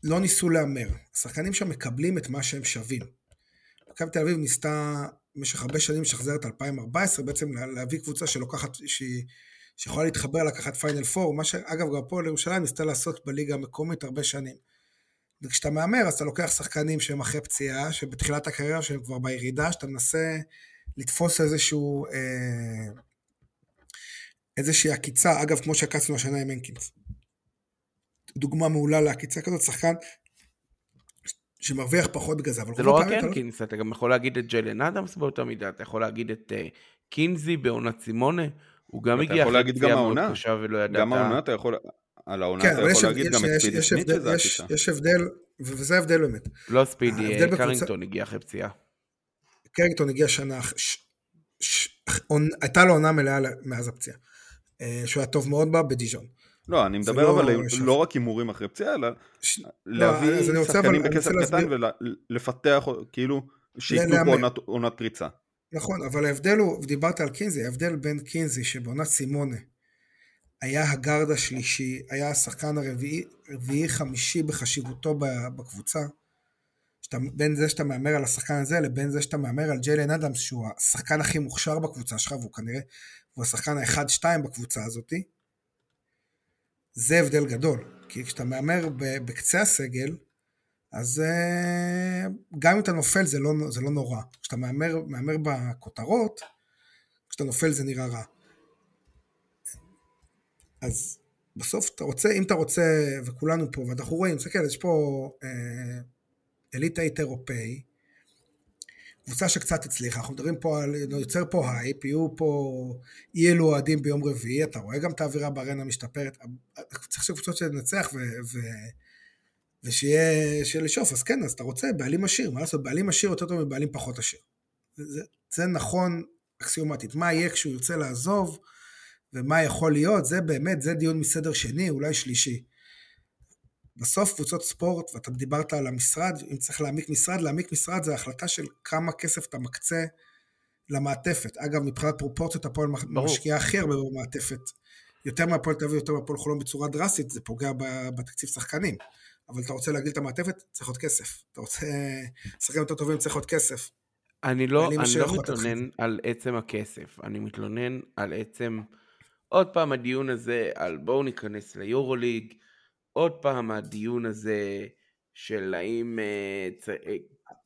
לא ניסו לאמר. השחקנים שם מקבלים את מה שהם שווים. מכבי תל אביב ניסתה במשך הרבה שנים לשחזר את אלפיים וארבע עשרה, בעצם להביא קבוצה שלוקחת שהיא, שיכולה להתחבר לקחת פיינל פור, מה שאגב גם פה לירושלים ניסתה לעשות בליגה המקומית הרבה שנים. וכשאתה מאמר, אז אתה לוקח שחקנים שהם אחרי פציעה, שבתחילת הקריירה שהם כבר בירידה, שאתה מנסה לתפוס איזשהו, אה, איזושהי הקיצה, אגב, כמו שהקצנו השנה עם הנקינס. דוגמה מעולה להקיצה כזאת, שחקן שמרוויח פחות בגלל זה. זה לא רק הנקינס, אתה גם יכול להגיד את ג'יילן אדמס באותה מידה, אתה יכול להגיד את uh, קינזי בעונת סימונה, הוא גם הגיע... אתה יכול להגיד גם העונה, גם העונה אתה יכול... על העונה אתה יכול להגיד גם את ספידי סמית שזה הקיצה. יש הבדל, וזה הבדל באמת. לא ספידי, קרינגטון הגיע אחרי פציעה. קרינגטון הגיע שנה... הייתה לו עונה מלאה מאז הפציעה. שהוא היה טוב מאוד בה בדיז'ון. לא, אני מדבר אבל לא רק הימורים אחרי פציעה, אלא להביא שחקנים בכסף קטן ולפתח כאילו שייתנו פה עונת פריצה. נכון, אבל ההבדל הוא, ודיברת על קינזי, ההבדל בין קינזי שבעונת סימונה היה הגארד השלישי, היה השחקן הרביעי, רביעי חמישי בחשיבותו בקבוצה, שאתה, בין זה שאתה מאמר על השחקן הזה, לבין זה שאתה מאמר על ג'יילן אדמס, שהוא השחקן הכי מוכשר בקבוצה שלך, והוא כנראה, הוא השחקן ה-אחת שתיים בקבוצה הזאת, זה הבדל גדול, כי כשאתה מאמר בקצה הסגל, אז גם אם אתה נופל זה לא, זה לא נורא. כשאתה מאמר, מאמר בכותרות, כשאתה נופל זה נראה רע. אז בסוף אתה רוצה, אם אתה רוצה, וכולנו פה, ואנחנו רואים, סקל, יש פה אה, אליטה אירופאי, קבוצה שקצת הצליחה, אנחנו מדברים פה, יוצר פה הייפ, יהיו פה אי אלו אוהדים ביום רביעי, אתה רואה גם את האווירה בארנה משתפרת, צריך שקבוצות שנצח ו... ו ושיהיה לשאוף, אז כן, אז אתה רוצה בעלים עשיר, מה לעשות? בעלים עשיר יותר טוב מבעלים פחות עשיר. זה, זה נכון אקסיומטית, מה יהיה כשהוא ירצה לעזוב, ומה יכול להיות, זה באמת, זה דיון מסדר שני, אולי שלישי. בסוף קבוצות ספורט, ואתה דיברת על המשרד, אם צריך להעמיק משרד, להעמיק משרד זה ההחלטה של כמה כסף אתה מקצה למעטפת. אגב, מבחינת פרופורציות, הפועל משקיעה הכי הרבה במעטפת, יותר מהפועל תל אביב, יותר מהפועל חולון בצורה דרסטית, זה פוגע בתקציב שחקנים. אבל אתה רוצה להגדיל את המעטפת, צריך עוד כסף. אתה רוצה שחקנים יותר טובים, צריך עוד כסף. אני לא, אני לא מתלונן על עצם הכסף, אני מתלונן על עצם, עוד פעם הדיון הזה, על בואו ניכנס ליורוליג, עוד פעם הדיון הזה, של האם,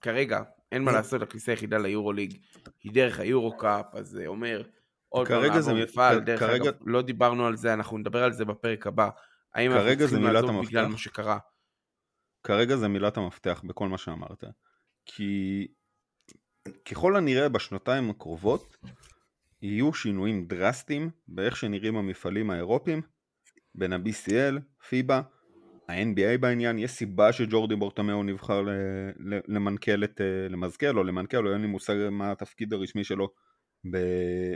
כרגע, אין מה לעשות, הכניסה היחידה ליורוליג, היא דרך היורוקאפ, אז זה אומר, עוד פעם לעבור מפעל, דרך אגב, לא דיברנו על זה, אנחנו נדבר על זה בפרק הבא, האם אנחנו צריכים לעזוב בגלל מה שקרה? כרגע זה מילת המפתח בכל מה שאמרת, כי ככל הנראה בשנתיים הקרובות יהיו שינויים דרסטיים באיך שנראים המפעלים האירופיים בין ה-בי סי אל, פיבה ה-אן בי איי בעניין, יש סיבה שג'ורדי בורטמאו נבחר למנכ"ל את, למזכ"ל או למנכ"ל, לא אין לי מושג מה התפקיד הרשמי שלו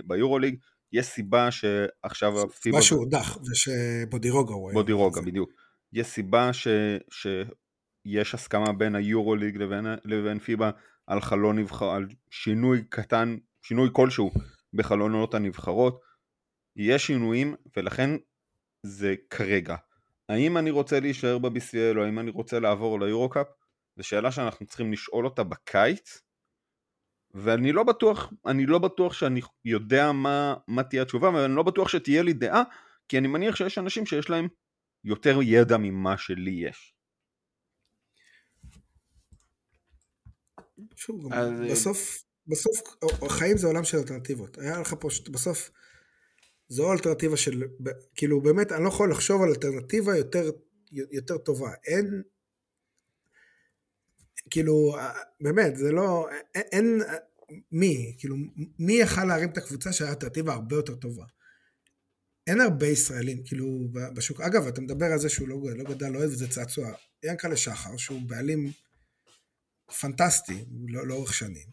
ביורוליג, יש סיבה שעכשיו... מה שהוא הודח, זה שבודירוגה הוא... בודירוגה, בדיוק. יש סיבה שיש הסכמה בין היורוליג לבין פיבה על חלון נבחר, על שינוי קטן, שינוי כלשהו בחלונות הנבחרות, יש שינויים ולכן זה כרגע. האם אני רוצה להישאר ב-בי סי אל או האם אני רוצה לעבור ליורוקאפ? זו שאלה שאנחנו צריכים לשאול אותה בקיץ, ואני לא בטוח, אני לא בטוח שאני יודע מה, מה תהיה התשובה, ואני לא בטוח שתהיה לי דעה, כי אני מניח שיש אנשים שיש להם יותר ידע ממה שלי יש. שוב, אז... בסוף, בסוף, החיים זה עולם של אלטרנטיבות. היה לך פה, בסוף, זו אלטרנטיבה של, כאילו באמת, אני לא יכול לחשוב על אלטרנטיבה יותר, יותר טובה. אין, כאילו, באמת, זה לא, אין, אין מי, כאילו, מי יכל להרים את הקבוצה של האלטרנטיבה הרבה יותר טובה? אין הרבה ישראלים, כאילו, בשוק, אגב, אתה מדבר על זה שהוא לא, לא גדל, לא אוהב, וזה צעצוע. ינקלה שחר, שהוא בעלים פנטסטי, לא, לאורך שנים.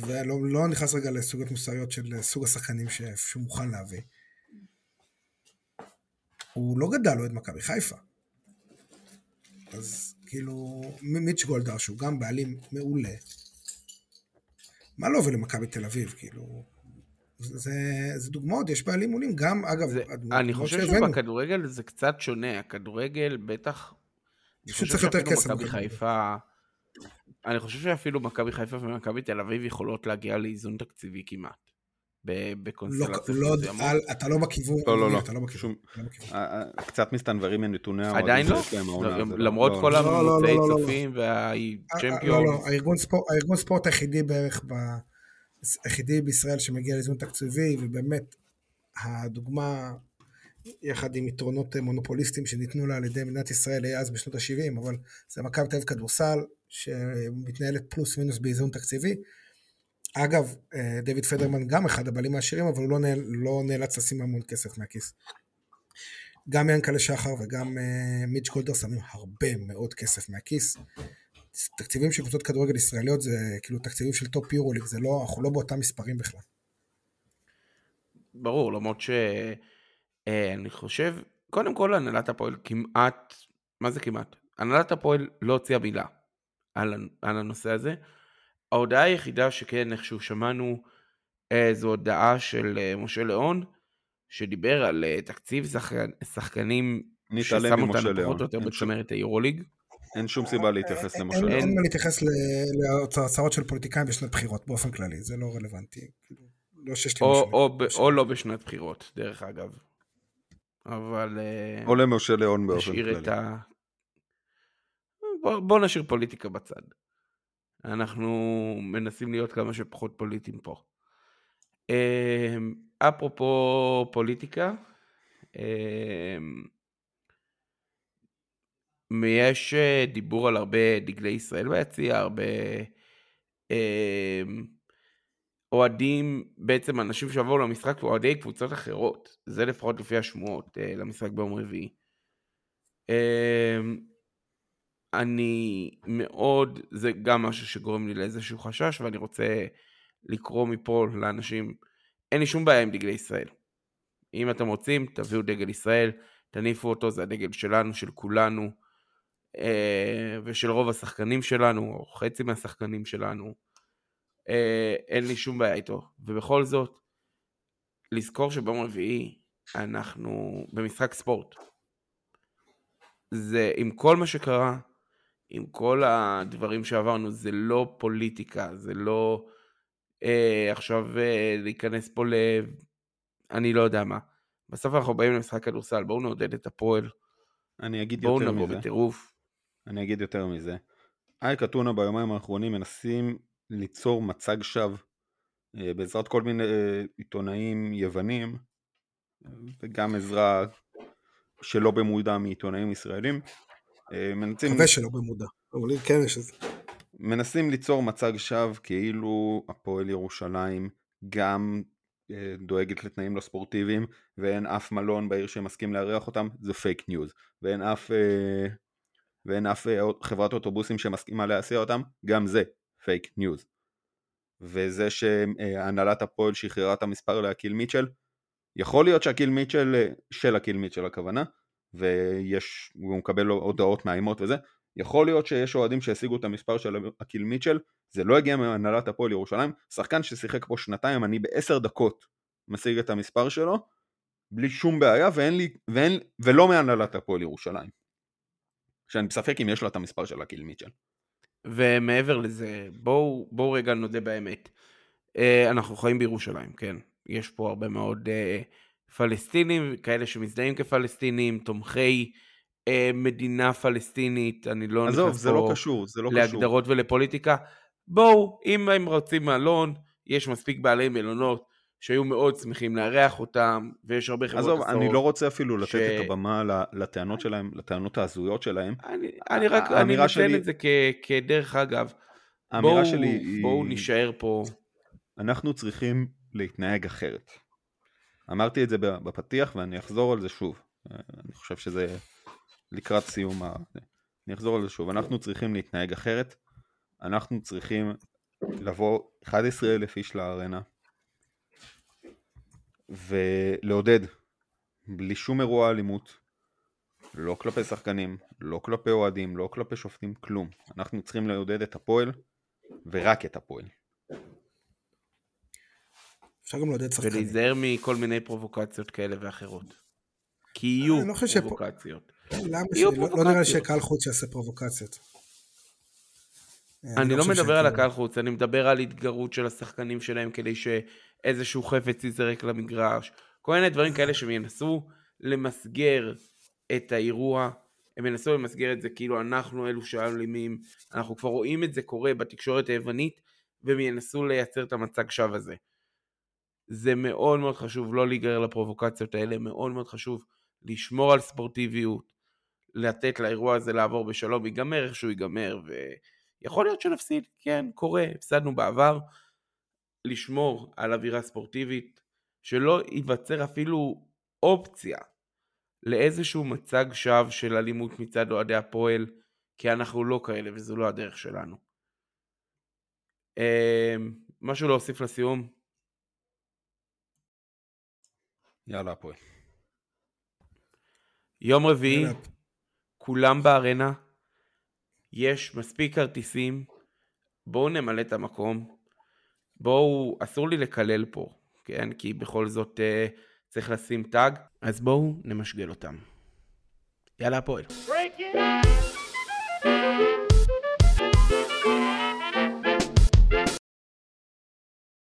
ולא, לא נכנס רגע לסוגיות מוסריות של סוג השחקנים שהוא מוכן להביא. הוא לא גדל, אוהד מכבי חיפה. אז כאילו, מיץ' גולדברג, שהוא גם בעלים מעולה. מה לא ולמכבי תל אביב, כאילו... זה, זה דוגמאות, יש בעלים מולים, גם אגב... זה, אני חושב שבכדורגל זה קצת שונה, הכדורגל בטח... אני חושב שאפילו מכבי חיפה... אני חושב שאפילו מכבי חיפה ומכבי תל אביב יכולות להגיע לאיזון תקציבי כמעט, בקונסטלציה. לא, לא, אתה לא בכיוון. לא, לא, לא. אתה לא בכיוון. קצת מסתנברים עם נתוני העונה. עדיין לא? למרות כל הממוצעי צופים והצ'מפיון. לא, לא, הארגון ספורט היחידי בערך ב... היחידי בישראל שמגיע לאיזון תקציבי, ובאמת הדוגמה יחד עם יתרונות מונופוליסטים שניתנו לה על ידי מדינת ישראל היה אז בשנות ה-שבעים, אבל זה מכבי תל אביב כדורסל שמתנהלת פלוס מינוס באיזון תקציבי. אגב, דויד פדרמן גם אחד הבעלים העשירים, אבל הוא לא, נאל, לא נאלץ לשים המון כסף מהכיס. גם ינקלה שחר וגם מיץ' גולדברג שמים הרבה מאוד כסף מהכיס. תקציבים של קבוצות כדורגל ישראליות זה כאילו תקציבים של טופ יורוליג, זה לא, אנחנו לא באותם מספרים בכלל. ברור, למרות ש... אני חושב, קודם כל הנהלת הפועל כמעט, מה זה כמעט? הנהלת הפועל לא הוציאה מילה על הנושא הזה. ההודעה היחידה שכן איכשהו שמענו, זו הודעה של משה לאון, שדיבר על תקציב שחקנים ששם אותנו פחות או יותר בצמרת היורוליג. אין שום סיבה להתייחס למשל. אין, אין, אין מה להתייחס להצהרות של פוליטיקאים בשנת בחירות, באופן כללי, זה לא רלוונטי. לא שיש לי או, או, ב, או לא בשנת בחירות, דרך אגב. אבל... או למשה לאון באופן כללי. את ה... בוא, בוא נשאיר פוליטיקה בצד. אנחנו מנסים להיות כמה שפחות פוליטיים פה. אפרופו פוליטיקה, יש דיבור על הרבה דגלי ישראל ביציע, הרבה אה, אוהדים, בעצם אנשים שעברו למשחק ואוהדי קבוצות אחרות, זה לפחות לפי השמועות אה, למשחק ביום רביעי. אה, אני מאוד, זה גם משהו שגורם לי לאיזשהו חשש, ואני רוצה לקרוא מפה לאנשים, אין לי שום בעיה עם דגלי ישראל. אם אתם רוצים, תביאו דגל ישראל, תניפו אותו, זה הדגל שלנו, של כולנו, ושל רוב השחקנים שלנו, או חצי מהשחקנים שלנו, אין לי שום בעיה איתו. ובכל זאת, לזכור שביום רביעי אנחנו במשחק ספורט. זה, עם כל מה שקרה, עם כל הדברים שעברנו, זה לא פוליטיקה, זה לא אה, עכשיו אה, להיכנס פה ל... אני לא יודע מה. בסוף אנחנו באים למשחק כדורסל, בואו נעודד את הפועל, בואו נבוא בטירוף. אני אגיד יותר מזה. אייק אתונה ביומיים האחרונים מנסים ליצור מצג שווא בעזרת כל מיני עיתונאים יוונים, וגם עזרה שלא במודע מעיתונאים ישראלים. חווה שלא במודע, אבל כן יש את זה. מנסים ליצור מצג שווא כאילו הפועל ירושלים גם דואגת לתנאים לא ספורטיביים, ואין אף מלון בעיר שמסכים להריח אותם, זה פייק ניוז, ואין אף, ואין אף חברת אוטובוסים שמסכימה להסיע אותם, גם זה פייק ניוז. וזה שהנהלת הפועל שחררה את המספר להקיל מיטשל, יכול להיות שהקיל מיטשל, של הקיל מיטשל הכוונה, ויש, הוא מקבל הודעות נעימות וזה, יכול להיות שיש אוהדים שהשיגו את המספר של הקיל מיטשל, זה לא הגיע מהנהלת הפועל ירושלים, שחקן ששיחק פה שנתיים, אני בעשר דקות משיג את המספר שלו, בלי שום בעיה, ואין לי, ואין, ולא מהנהלת הפועל ירושלים, שאני בספק אם יש לו את המספר של הקיל מיטשל. ומעבר לזה, בואו, בואו רגע נודה באמת, אנחנו חיים בירושלים, כן, יש פה הרבה מאוד פלסטינים, כאלה שמזדהים כפלסטינים, תומכי מדינה פלסטינית, אני לא נכנס פה להגדרות ולפוליטיקה, בואו, אם הם רוצים מלון, יש מספיק בעלי מלונות, שהיו מאוד שמחים לארח אותם, ויש הרבה חברות עזוב, אני לא רוצה אפילו לתת את הבמה לטענות שלהם, לטענות ההזויות שלהם. אני רק, אני נותן את זה כדרך אגב. בואו נשאר פה. אנחנו צריכים להתנהג אחרת. אמרתי את זה בפתיח, ואני אחזור על זה שוב. אני חושב שזה לקראת סיום. אני אחזור על זה שוב. אנחנו צריכים להתנהג אחרת. אנחנו צריכים לבוא אחד עשר אלף איש לארנה. ולעודד בלי שום אירוע אלימות, לא כלפי שחקנים, לא כלפי אוהדים, לא כלפי שופטים, כלום. אנחנו צריכים לעודד את הפועל ורק את הפועל. אפשר גם לעודד שחקנים ולהיזהר מכל מיני פרובוקציות כאלה ואחרות, כי יהיו פרובוקציות. לא נראה שקהל חוץ יעשה פרובוקציות. אני לא מדבר על הקהל חוץ, אני מדבר על התגרות של השחקנים שלהם כדי ש איזשהו חפץ יזרק למגרש, כל מיני דברים כאלה שהם ינסו למסגר את האירוע, הם ינסו למסגר את זה כאילו אנחנו אלו שאלימים, אנחנו כבר רואים את זה קורה בתקשורת היוונית, והם ינסו לייצר את המצג שווא הזה. זה מאוד מאוד חשוב לא להיגרר לפרובוקציות האלה, מאוד מאוד חשוב לשמור על ספורטיביות, לתת לאירוע הזה לעבור בשלום, ייגמר איך שהוא ייגמר, ויכול להיות שנפסיד, כן, קורה, הפסדנו בעבר, לשמור על אווירה ספורטיבית, שלא ייווצר אפילו אופציה לאיזשהו מצג שווא של אלימות מצד אוהדי הפועל, כי אנחנו לא כאלה וזו לא הדרך שלנו. משהו להוסיף לסיום? יאללה הפועל. יום רביעי, כולם בארנה, יש מספיק כרטיסים, בואו נמלא את המקום, בואו, אסור לי לקלל פה, כן? כי בכל זאת uh, צריך לשים טאג, אז בואו נמשגל אותם. יאללה הפועל.